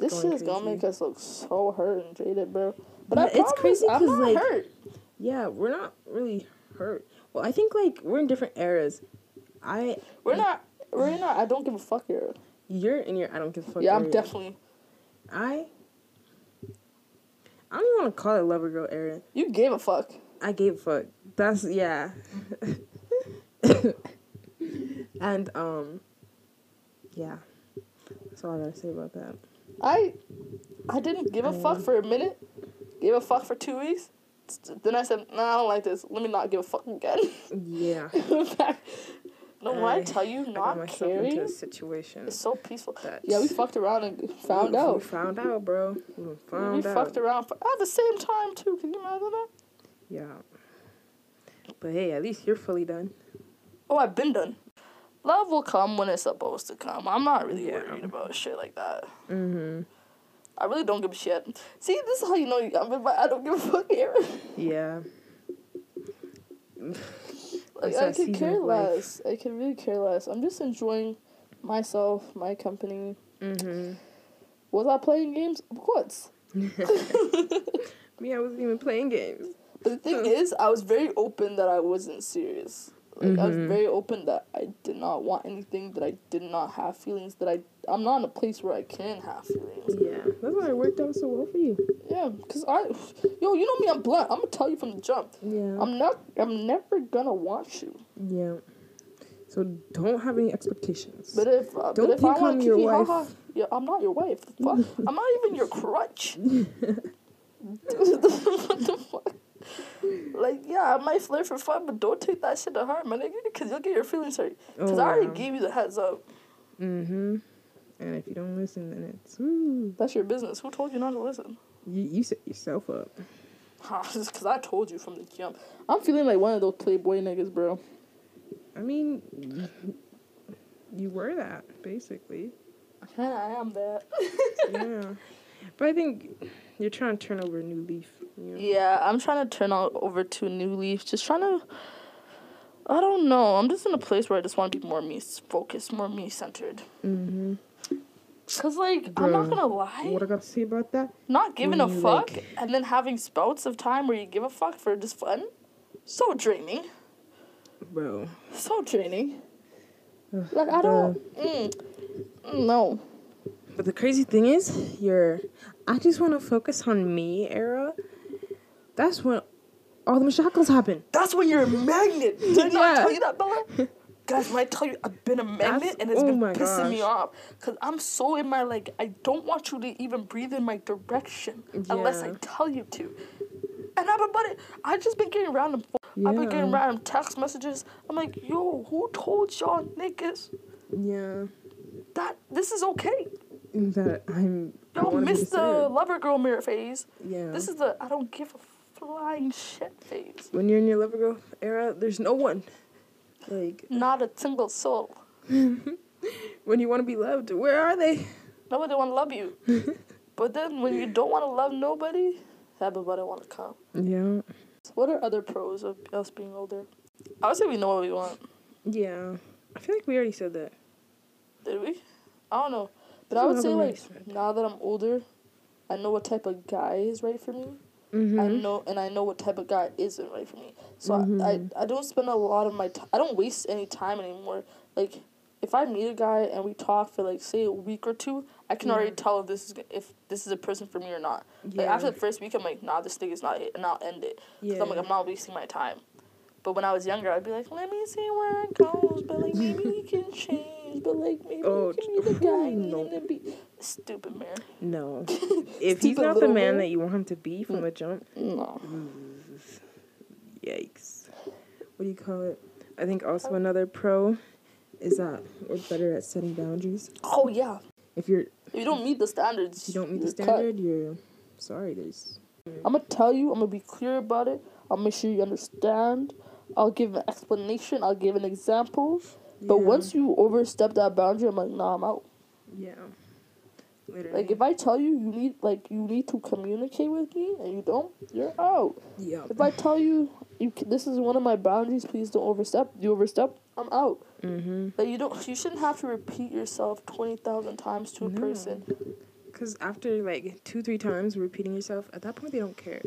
This shit's going to make us look so hurt and jaded, bro. But it's crazy because, like, hurt. Yeah, we're not really hurt. Well, I think, like, we're in different eras. We're not I don't give a fuck era. You're in your I don't give a fuck era. Yeah, I'm definitely. I don't even want to call it lover girl era. You gave a fuck. I gave a fuck. That's, yeah. And, yeah. That's all I gotta say about that. I didn't give a fuck for a minute. Gave a fuck for 2 weeks. Then I said, nah, I don't like this. Let me not give a fuck again. Yeah. No, when I tell you, not caring into a situation. It's so peaceful. Yeah, we fucked around and found out. We found out, bro. We fucked around at the same time, too. Can you imagine that? Yeah. But hey, at least you're fully done. Oh, I've been done. Love will come when it's supposed to come. I'm not really worried about shit like that. Mm-hmm. I really don't give a shit. See, this is how you know I don't give a fuck here. Yeah. Like, I could care less. I can really care less. I'm just enjoying myself, my company. Mm-hmm. Was I playing games? Of course. Me, I wasn't even playing games. But the thing is, I was very open that I wasn't serious. Like, mm-hmm. I was very open that I did not want anything, that I did not have feelings, that I'm not in a place where I can have feelings. Yeah. That's why it worked out so well for you. Yeah, because you know me, I'm blunt. I'm going to tell you from the jump. Yeah. I'm never going to want you. Yeah. So don't have any expectations. But if I want to keep you, haha, yeah, I'm not your wife. Fuck. I'm not even your crutch. What the fuck? Like, yeah, I might flirt for fun, but don't take that shit to heart, my nigga, because you'll get your feelings hurt. Because I already gave you the heads up. Mm-hmm. And if you don't listen, then it's... Ooh. That's your business. Who told you not to listen? You set yourself up. Just because I told you from the jump. I'm feeling like one of those playboy niggas, bro. I mean, you were that, basically. I am that. Yeah. But I think you're trying to turn over a new leaf. You know? Yeah, I'm trying to turn over to a new leaf. Just trying to... I don't know. I'm just in a place where I just want to be more me-focused, more me-centered. Mm-hmm. Because, like, bro, I'm not going to lie. What I got to say about that? Not giving a fuck, like... and then having spouts of time where you give a fuck for just fun. So draining. Bro. So draining. Like, I don't... No. But the crazy thing is, your I just want to focus on me era, that's when all the mashakals happen. That's when you're a magnet. Did I tell you that, Bella? Guys, when I tell you I've been a magnet, and it's been pissing me off. Because I'm so in my, like, I don't want you to even breathe in my direction unless I tell you to. And I've just been getting random I've been getting random text messages. I'm like, yo, who told y'all niggas? Yeah. That this is okay. That I'm... Don't miss the lover girl mirror phase. Yeah. This is the I don't give a flying shit phase. When you're in your lover girl era, there's no one. Like... Not a single soul. When you want to be loved, where are they? Nobody want to love you. But then when you don't want to love nobody, everybody want to come. Yeah. So what are other pros of us being older? I would say we know what we want. Yeah. I feel like we already said that. Did we? I don't know. But I would say, like, now that I'm older, I know what type of guy is right for me. Mm-hmm. I know what type of guy isn't right for me. So mm-hmm. I don't spend a lot of my time. I don't waste any time anymore. Like, if I meet a guy and we talk for, like, say, a week or two, I can already tell if this is a person for me or not. Yeah. Like, after the first week, I'm like, nah, this thing is not it, and I'll end it. Because I'm like, I'm not wasting my time. But when I was younger, I'd be like, let me see where it goes. But, like, maybe we can change. But, like, maybe you can be the guy and then be... Stupid man. No. If he's not the man that you want him to be from the jump... No. Yikes. What do you call it? I think also another pro is that we're better at setting boundaries. Oh, yeah. If you don't meet the standards... you're... Sorry, there's... I'm going to tell you. I'm going to be clear about it. I'll make sure you understand. I'll give an explanation. I'll give an example... But once you overstep that boundary, I'm like, nah, I'm out. Yeah. Literally. Like, if I tell you, you need to communicate with me, and you don't, you're out. Yeah. If I tell you, this is one of my boundaries, please don't overstep. You overstep, I'm out. Mm-hmm. Like, you shouldn't have to repeat yourself 20,000 times to a person. Because after, like, 2-3 times repeating yourself, at that point, they don't care.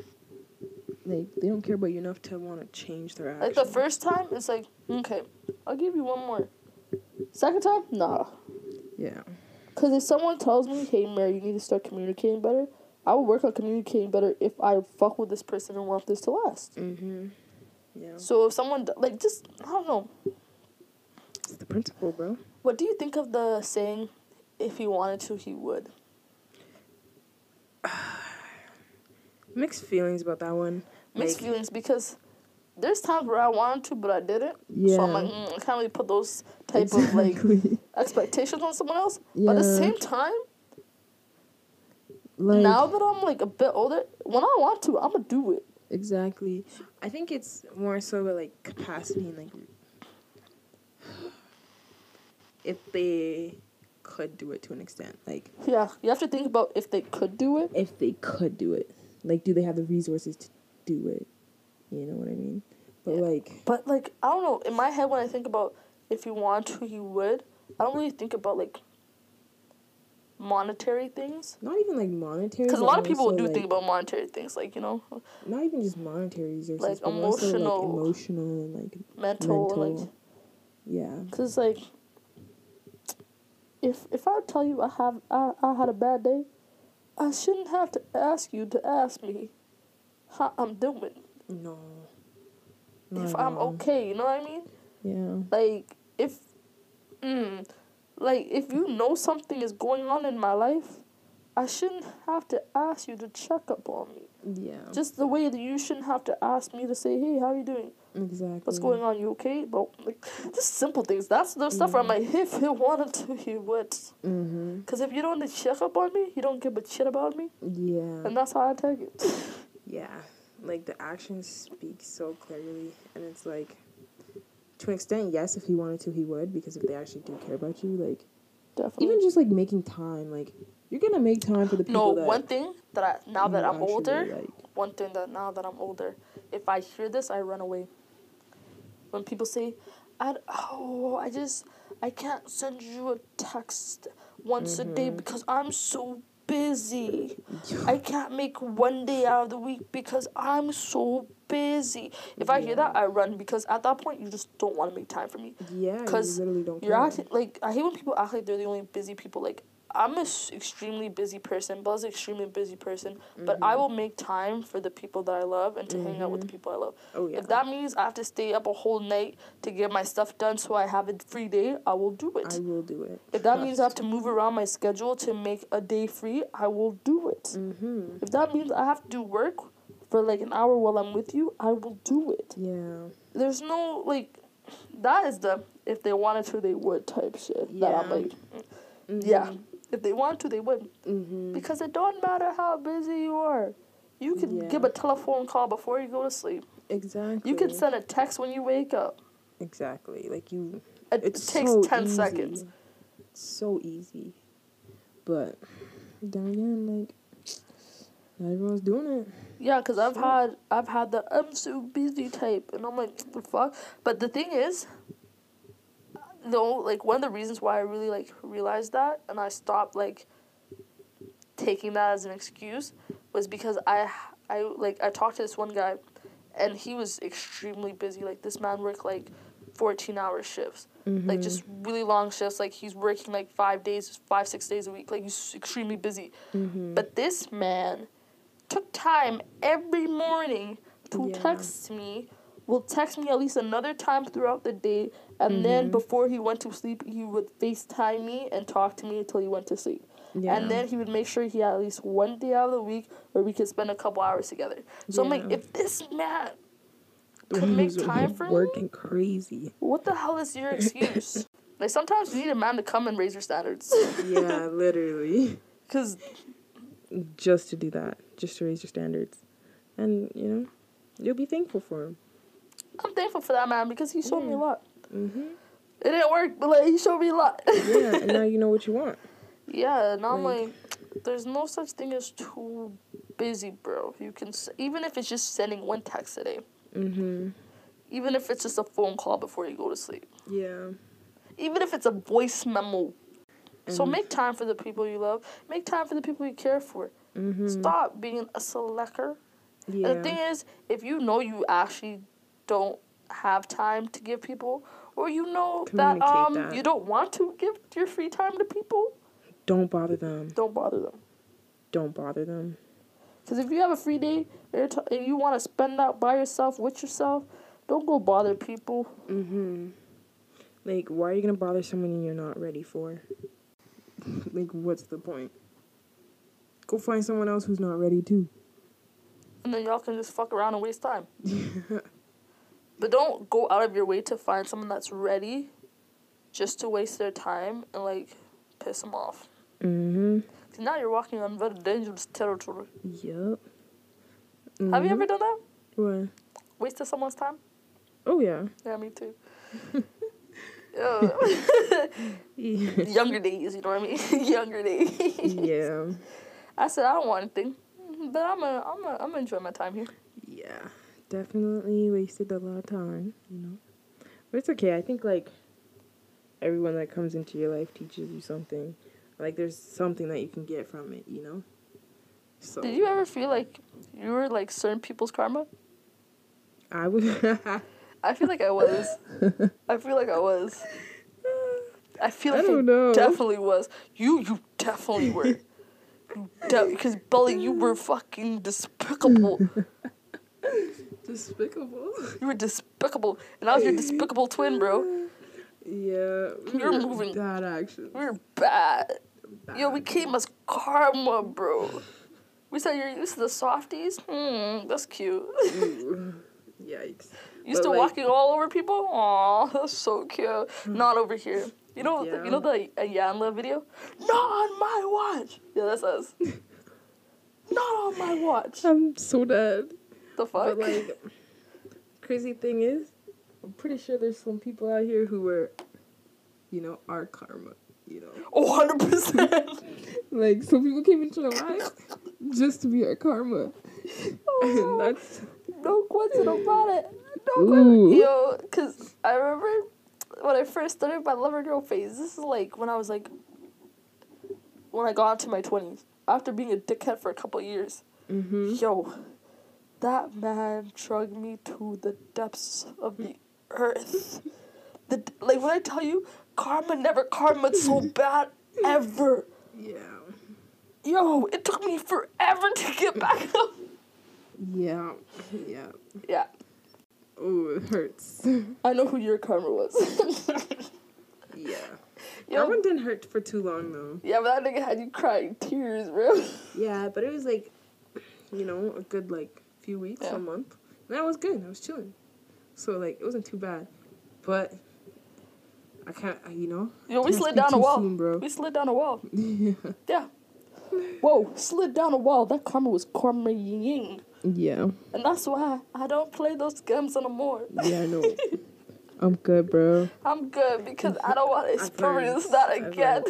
Like, they don't care about you enough to want to change their action. Like, the first time, it's like, okay, I'll give you one more. Second time, nah. Yeah. Because if someone tells me, hey, Mary, you need to start communicating better, I will work on communicating better if I fuck with this person and want this to last. Mm-hmm. Yeah. So if someone, like, just, I don't know. It's the principle, bro. What do you think of the saying, if he wanted to, he would? Mixed feelings about that one. Mixed feelings because there's times where I wanted to, but I didn't. Yeah. So I'm like, I can't really put those type of, like, expectations on someone else. Yeah. But at the same time, like, now that I'm, like, a bit older, when I want to, I'm going to do it. Exactly. I think it's more so about, like, capacity and, like, if they could do it to an extent. Like, yeah, you have to think about if they could do it. If they could do it. Like, do they have the resources to do it? You know what I mean? But, like... But, like, I don't know. In my head, when I think about if he wanted to, he would, I don't really think about, like, monetary things. Not even, like, monetary. Because a lot of people also, do like, think about monetary things, like, you know. Not even just monetary. Like, emotional. Also, like, emotional and, like, mental. Like, yeah. Because, like, if I tell you I had a bad day, I shouldn't have to ask you to ask me how I'm doing. No. If I'm okay, you know what I mean? Yeah. Like, if you know something is going on in my life, I shouldn't have to ask you to check up on me. Yeah. Just the way that you shouldn't have to ask me to say, hey, how are you doing? Exactly. What's going on? You okay? But, like, just simple things. That's the stuff where I'm like, if he wanted to, he would. Mm-hmm. Because if you don't check up on me, you don't give a shit about me. Yeah. And that's how I take it. Yeah. Like, the actions speak so clearly, and it's, like, to an extent, yes, if he wanted to, he would, because if they actually do care about you, like, definitely. Even just, like, making time, like, you're gonna make time for the people that... No, one thing that now that I'm older, if I hear this, I run away. When people say, I can't send you a text once a day because I'm so busy. I can't make one day out of the week because I'm so busy. If I hear that, I run, because at that point you just don't want to make time for me. Yeah, because you literally don't. You're acting like, I hate when people act like they're the only busy people. Like, I'm an extremely busy person. Bella's an extremely busy person, but I will make time for the people that I love and to hang out with the people I love. Oh, yeah. If that means I have to stay up a whole night to get my stuff done so I have a free day, I will do it. I will do it. If that means I have to move around my schedule to make a day free, I will do it. Mm-hmm. If that means I have to do work for, like, an hour while I'm with you, I will do it. Yeah. There's no, like, that is the if they wanted to, they would type shit. Yeah. That I'm like, yeah. If they want to, they would. Mm-hmm. Because it don't matter how busy you are. You can give a telephone call before you go to sleep. Exactly. You can send a text when you wake up. Exactly. Like, you... It takes so 10 easy. Seconds. It's so easy. But, then again, like, not everyone's doing it. Yeah, because I've had the I'm so busy type. And I'm like, what the fuck? But the thing is... No, like, one of the reasons why I really, like, realized that and I stopped, like, taking that as an excuse was because I talked to this one guy, and he was extremely busy. Like, this man worked, like, 14-hour shifts. Mm-hmm. Like, just really long shifts. Like, he's working, like, 5 days, 6 days a week. Like, he's extremely busy. Mm-hmm. But this man took time every morning to text me. Will text me at least another time throughout the day, and then before he went to sleep, he would FaceTime me and talk to me until he went to sleep. Yeah. And then he would make sure he had at least one day out of the week where we could spend a couple hours together. So I'm like, if this man could make time for me, working crazy, what the hell is your excuse? Like, sometimes you need a man to come and raise your standards. Yeah, literally. Because just to do that, just to raise your standards, and, you know, you'll be thankful for him. I'm thankful for that man because he showed me a lot. Mm-hmm. It didn't work, but, like, he showed me a lot. Yeah, and now you know what you want. Yeah, and I'm like, there's no such thing as too busy, bro. You can, even if it's just sending one text a day. Mm-hmm. Even if it's just a phone call before you go to sleep. Yeah. Even if it's a voice memo. Mm-hmm. So make time for the people you love. Make time for the people you care for. Mm-hmm. Stop being a slacker. Yeah. And the thing is, if you know you actually don't have time to give people, or you know that you don't want to give your free time to people, don't bother them, because if you have a free day and you want to spend that by yourself with yourself, don't go bother people. Like, why are you gonna bother someone you're not ready for? Like, what's the point? Go find someone else who's not ready too, and then y'all can just fuck around and waste time. But don't go out of your way to find someone that's ready just to waste their time and, like, piss them off. Mm-hmm. Because now you're walking on very dangerous territory. Yep. Mm-hmm. Have you ever done that? What? Wasted someone's time? Oh, yeah. Yeah, me too. Younger days, you know what I mean? Younger days. Yeah. I said, I don't want anything, but I'm enjoying my time here. Yeah. Definitely wasted a lot of time, you know. But it's okay. I think, like, everyone that comes into your life teaches you something. Like, there's something that you can get from it, you know? So. Did you ever feel like you were, like, certain people's karma? I was. I feel like I was. I feel like I was. I feel like I definitely was. You definitely were. Because, Belly, you were fucking despicable. Despicable? You were despicable. And I was your despicable twin, bro. Yeah. You're moving. Bad actions. We're bad. Yo, we came as karma, bro. We said you're used to the softies? That's cute. Yikes. Used to walking all over people? Aw, that's so cute. Not over here. You know, yeah. You know the Ayanla video? Not on my watch! Yeah, that's us. Not on my watch. I'm so dead. The fuck? But, like, crazy thing is, I'm pretty sure there's some people out here who were, you know, our karma, you know. Oh, 100%! Like, some people came into our lives just to be our karma. Oh, and that's... No question about it. No question. Yo, because I remember... When I first started my lover girl phase, this is like when I was like, when I got into my 20s, after being a dickhead for a couple of years, yo, that man drugged me to the depths of the earth. Like, when I tell you, karma never karma'd so bad ever. Yeah. Yo, it took me forever to get back up. Yeah, yeah. Yeah. Oh, it hurts. I know who your karma was. Yeah. Yo, that one didn't hurt for too long, though. Yeah, but that nigga had you crying tears, bro. Yeah, but it was, like, you know, a good, like, few weeks, a month. And I was good. I was chilling. So, like, it wasn't too bad. But I can't, you know. Yo, we slid down a wall. Soon, bro. We slid down a wall. Yeah. Yeah. Whoa, slid down a wall. That karma was karma ying. Yeah. And that's why I don't play those games anymore. Yeah, I know. I'm good, bro. I'm good because I don't want to experience that again.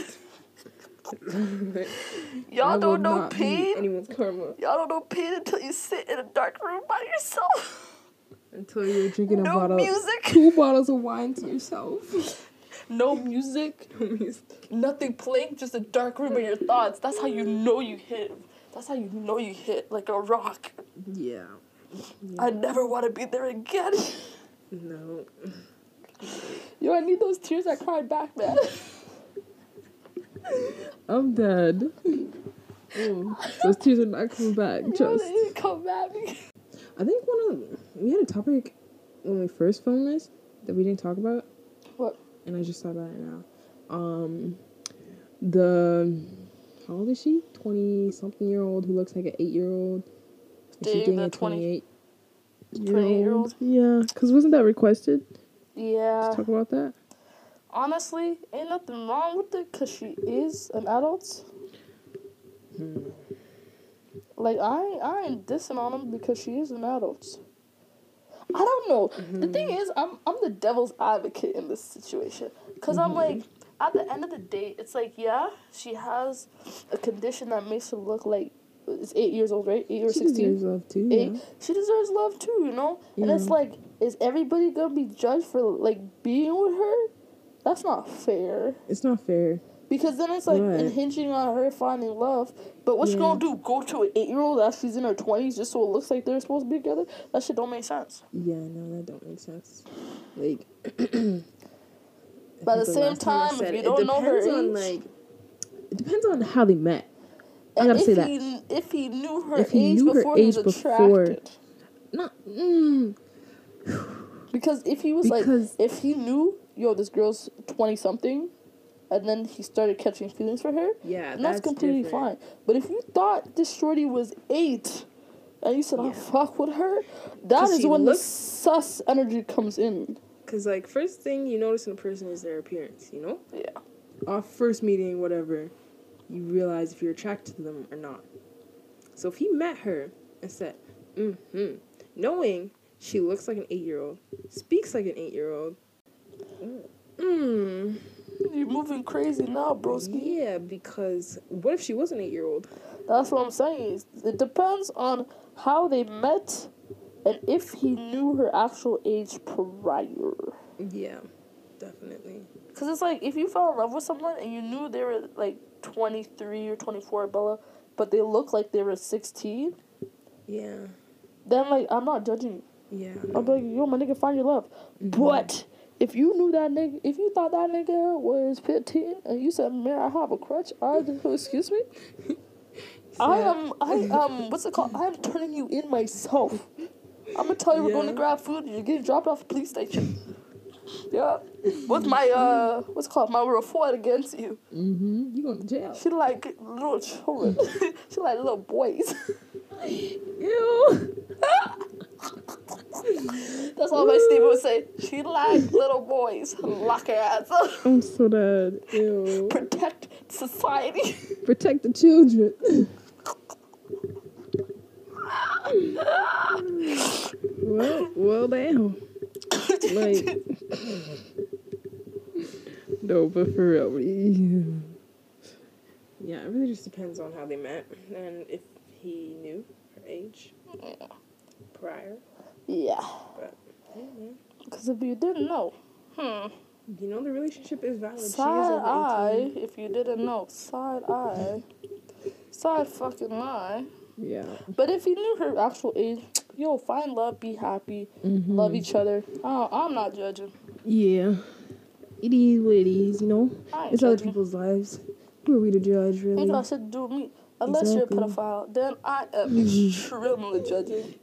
Y'all don't know pain. Anyone's karma. Y'all don't know pain until you sit in a dark room by yourself. Until you're drinking a bottle. No music. 2 bottles of wine to yourself. No music. No music. Nothing playing. Just a dark room of your thoughts. That's how you know you hit. That's how you know you hit, like, a rock. Yeah. I never want to be there again. No. Yo, I need those tears I cried back, man. I'm dead. Ooh, those tears are not coming back. Yo, they didn't come back. I think we had a topic when we first filmed this that we didn't talk about. What? And I just thought about it now. How old is she? 20-something-year-old who looks like an 8-year-old. Is she dating a 28-year-old? Yeah, because wasn't that requested? Yeah. Let's talk about that. Honestly, ain't nothing wrong with it because she is an adult. Like, I ain't dissing on him because she is an adult. I don't know. The thing is, I'm the devil's advocate in this situation. Because I'm like... At the end of the day, it's like, yeah, she has a condition that makes her look like... It's 8 years old, right? 8 or 16. She deserves love, too. 8. Yeah. She deserves love, too, you know? Yeah. And it's like, is everybody gonna be judged for, like, being with her? That's not fair. It's not fair. Because then it's like impinging on her finding love. But what you gonna do? Go to an 8-year-old that she's in her 20s just so it looks like they're supposed to be together? That shit don't make sense. Yeah, no, that don't make sense. Like... But at the same time, if you don't know her age... It depends on how they met. I gotta say that. If he knew her age before he was attracted. Because if he was like... If he knew, yo, this girl's 20-something, and then he started catching feelings for her, yeah, and that's completely fine. But if you thought this shorty was 8... and you said, oh, fuck with her, that is when the sus energy comes in. Because, like, first thing you notice in a person is their appearance, you know? Yeah. Off first meeting, whatever, you realize if you're attracted to them or not. So if he met her and said, knowing she looks like an 8-year-old, speaks like an 8-year-old, you're moving crazy now, broski. Yeah, because what if she was an 8-year-old? That's what I'm saying. It depends on how they met. And if he knew her actual age prior. Yeah, definitely. Because it's like, if you fell in love with someone and you knew they were, like, 23 or 24, Bella, but they look like they were 16. Yeah. Then, like, I'm not judging you. Yeah. I'm like, yo, my nigga, find your love. Mm-hmm. But if you knew that nigga, if you thought that nigga was 15 and you said, man, I have a crutch, excuse me? I am, what's it called? I am turning you in myself. I'm going to tell you we're going to grab food and you're getting dropped off at the police station. Yeah. With my, what's it called? My report against you. Mm-hmm. You going to jail. She like little children. She like little boys. Ew. That's all my Steve would say. She like little boys. Lock her ass up. I'm so dead. Ew. Protect society. Protect the children. well, damn. Like, no, but for real, yeah, it really just depends on how they met and if he knew her age prior. Yeah. But, because if you didn't know, you know the relationship is valid. Side eye, if you didn't know, side eye, side fucking eye. Yeah. But if he knew her actual age, yo, find love, be happy, love each other. Oh, I'm not judging. Yeah. It is what it is, you know? It's other people's lives. Who are we to judge, really? You know, I said, do me. Unless you're a pedophile, then I am extremely judging.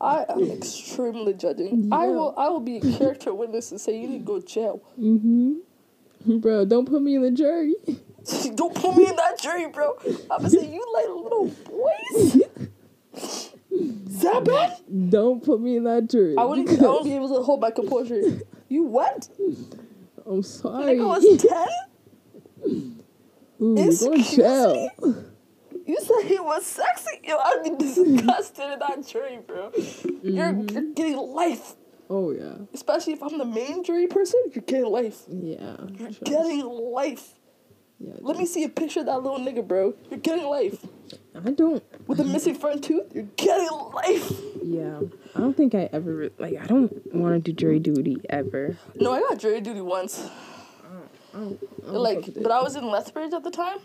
I am extremely judging. Yeah. I will be a character witness and say, you need to go to jail. Bro, don't put me in the jury. Don't put me in that jury, bro. I'm going to say, you like little boys. Is that bad? Don't put me in that jury. I wouldn't be able to hold my composure. You what? I'm sorry. Nigga was 10? Ooh, excuse me? You said he was sexy? Yo, I'd be disgusted in that jury, bro. You're getting life. Oh, yeah. Especially if I'm the main jury person, you're getting life. Yeah. You're getting life. Yeah, let me see a picture of that little nigga, bro. You're getting life. I don't. With a missing front tooth, you're getting life. Yeah. I don't think I ever, like, I don't want to do jury duty ever. No, I got jury duty once. I don't like, but I was in Lethbridge at the time.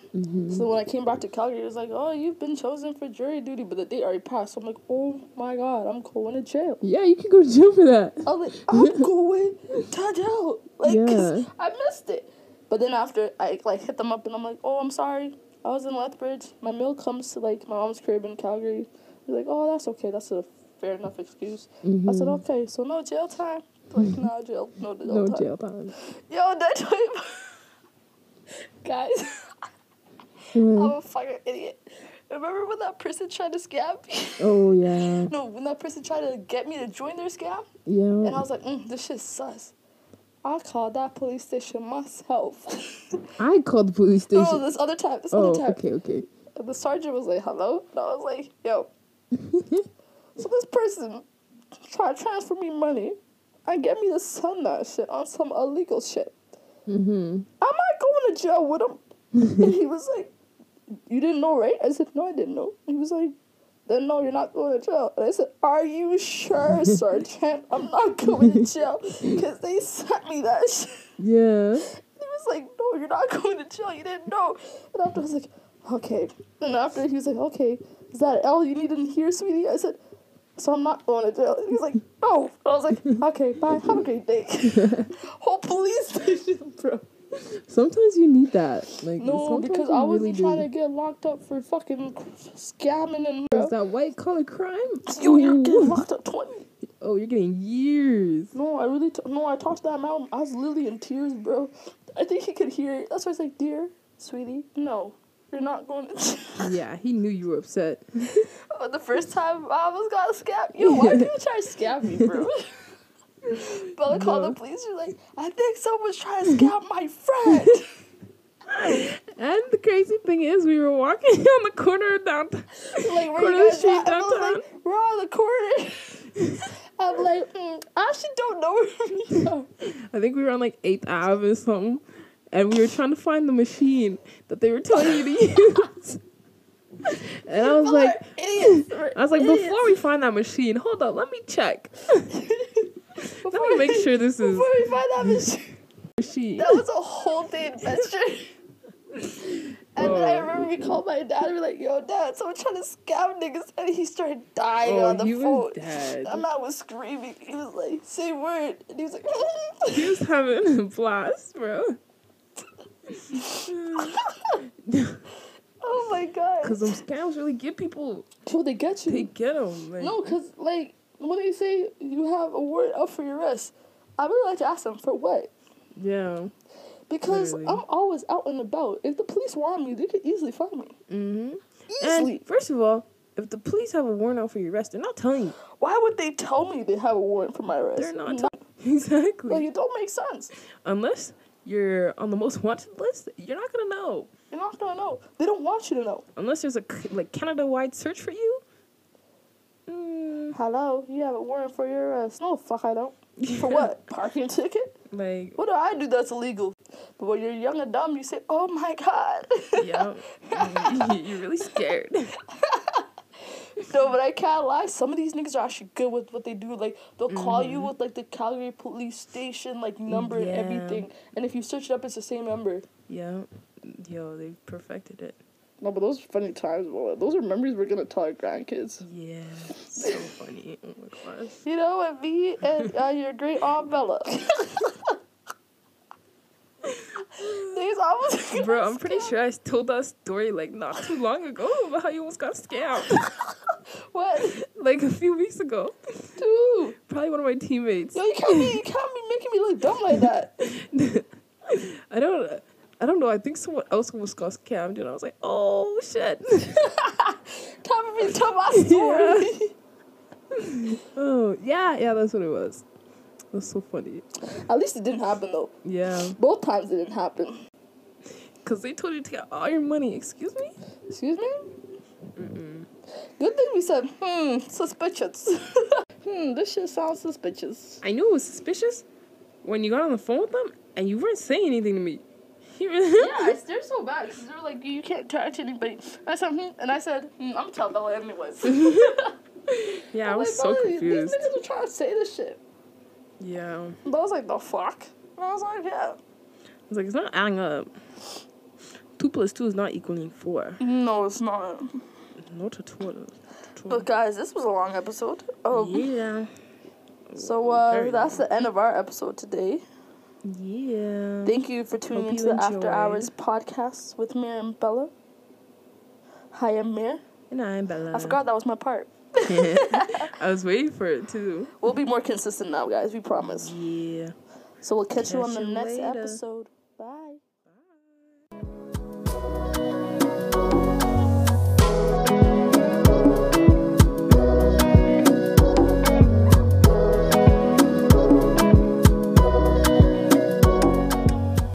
So when I came back to Calgary, it was like, oh, you've been chosen for jury duty, but the date already passed. So I'm like, oh my God, I'm going to jail. Yeah, you can go to jail for that. I was like, I'm going to jail. Like, because I missed it. But then after, I, like, hit them up, and I'm like, oh, I'm sorry. I was in Lethbridge. My meal comes to, like, my mom's crib in Calgary. They're like, oh, that's okay. That's a fair enough excuse. I said, okay, so no jail time. They're like, no jail time. Yo, that's what guys, I'm a fucking idiot. Remember when that person tried to scam me? Oh, yeah. No, when that person tried to get me to join their scam? Yeah. And I was like, this shit's sus. I called that police station myself. I called the police station? No, this other time. Okay. And the sergeant was like, hello? And I was like, yo. So this person tried to transfer me money and get me to sell that shit on some illegal shit. Am I going to jail with him? And he was like, you didn't know, right? I said, no, I didn't know. He was like, then no, you're not going to jail. And I said, are you sure, Sergeant? I'm not going to jail because they sent me that shit. Yeah. And he was like, no, you're not going to jail. You didn't know. And after I was like, okay. And after he was like, okay, is that L you need in here, sweetie? I said, so I'm not going to jail. And he was like, no. And I was like, okay, bye. Have a great day. Whole police station, bro. Sometimes you need that. Like, no, because I wasn't really trying to get locked up for fucking scamming and... Is that white-collar crime? Yo, you're getting locked up 20. Oh, you're getting years. No, I really... I talked to that man. I was literally in tears, bro. I think he could hear it. That's why I was like, dear, sweetie, no. You're not going to... Yeah, he knew you were upset. Oh, the first time I was gonna scam... Yo, why did you try to scam me, bro? Bella called the police. She's like, I think someone's trying to scam my friend. And the crazy thing is, we were walking on the corner of downtown. Like, we're on the corner. I'm like, I actually don't know where we are. I think we were on like 8th Ave or something. And we were trying to find the machine that they were telling you to use. And I was like, before we find that machine, hold up, let me check. Let me make sure this is... Before we find that machine. She. That was a whole day adventure. And then I remember we called my dad and we were like, yo, dad, someone trying to scam niggas. And he started dying on the phone. My mom was screaming. He was like, say word. And he was like, he was having a blast, bro. Oh my God. Because those scams really get people. Well, they get you. They get them. Like. No, because, like, when they say you have a word up for your wrist, I really like to ask them, for what? Yeah. Because literally. I'm always out and about. If the police want me, they could easily find me. Mm-hmm. Easily. And first of all, if the police have a warrant out for your arrest, they're not telling you. Why would they tell me they have a warrant for my arrest? They're not telling you. Exactly. Like, it don't make sense. Unless you're on the most wanted list, you're not going to know. You're not going to know. They don't want you to know. Unless there's a Canada-wide search for you. Mm. Hello, you have a warrant for your arrest. No, fuck, I don't. Yeah. For what? Parking ticket? Like, what do I do that's illegal? But when you're young and dumb, you say, oh my God. Yeah. You're really scared. No, but I can't lie. Some of these niggas are actually good with what they do. Like, they'll call you with, like, the Calgary police station, like, number and everything. And if you search it up, it's the same number. Yeah. Yo, they perfected it. No, but those are funny times, bro. Those are memories we're going to tell our grandkids. Yeah, so funny. Oh, my gosh. You know what, me and your great aunt Bella. Bro, I'm pretty sure I told that story, like, not too long ago about how you almost got scammed. What? Like, a few weeks ago. Dude. Probably one of my teammates. Yo, you can't be making me look dumb like that. I don't know. I think someone else was got scammed, and I was like, "Oh shit!" Time for me to tell my story. Oh yeah, that's what it was. That's so funny. At least it didn't happen though. Yeah. Both times it didn't happen. Cause they told you to get all your money. Excuse me. Excuse me. Good thing we said, suspicious. This shit sounds suspicious. I knew it was suspicious when you got on the phone with them and you weren't saying anything to me. Yeah, they're so bad because they're like, you can't touch anybody. I said, and I said, I'm gonna tell Bella anyways. Yeah, I was like, so confused. These niggas were trying to say this shit. Yeah. Bella's like, the fuck? And I was like, yeah. I was like, it's not adding up. 2 + 2 = not equaling 4. No, it's not. No tutorial. But guys, this was a long episode. Oh. Yeah. So that's the end of our episode today. Yeah. Thank you for tuning into the After Hours podcast with Mir and Bella. Hi, I'm Mir. And I'm Bella. I forgot that was my part. I was waiting for it, too. We'll be more consistent now, guys. We promise. Yeah. So we'll catch you on the next episode.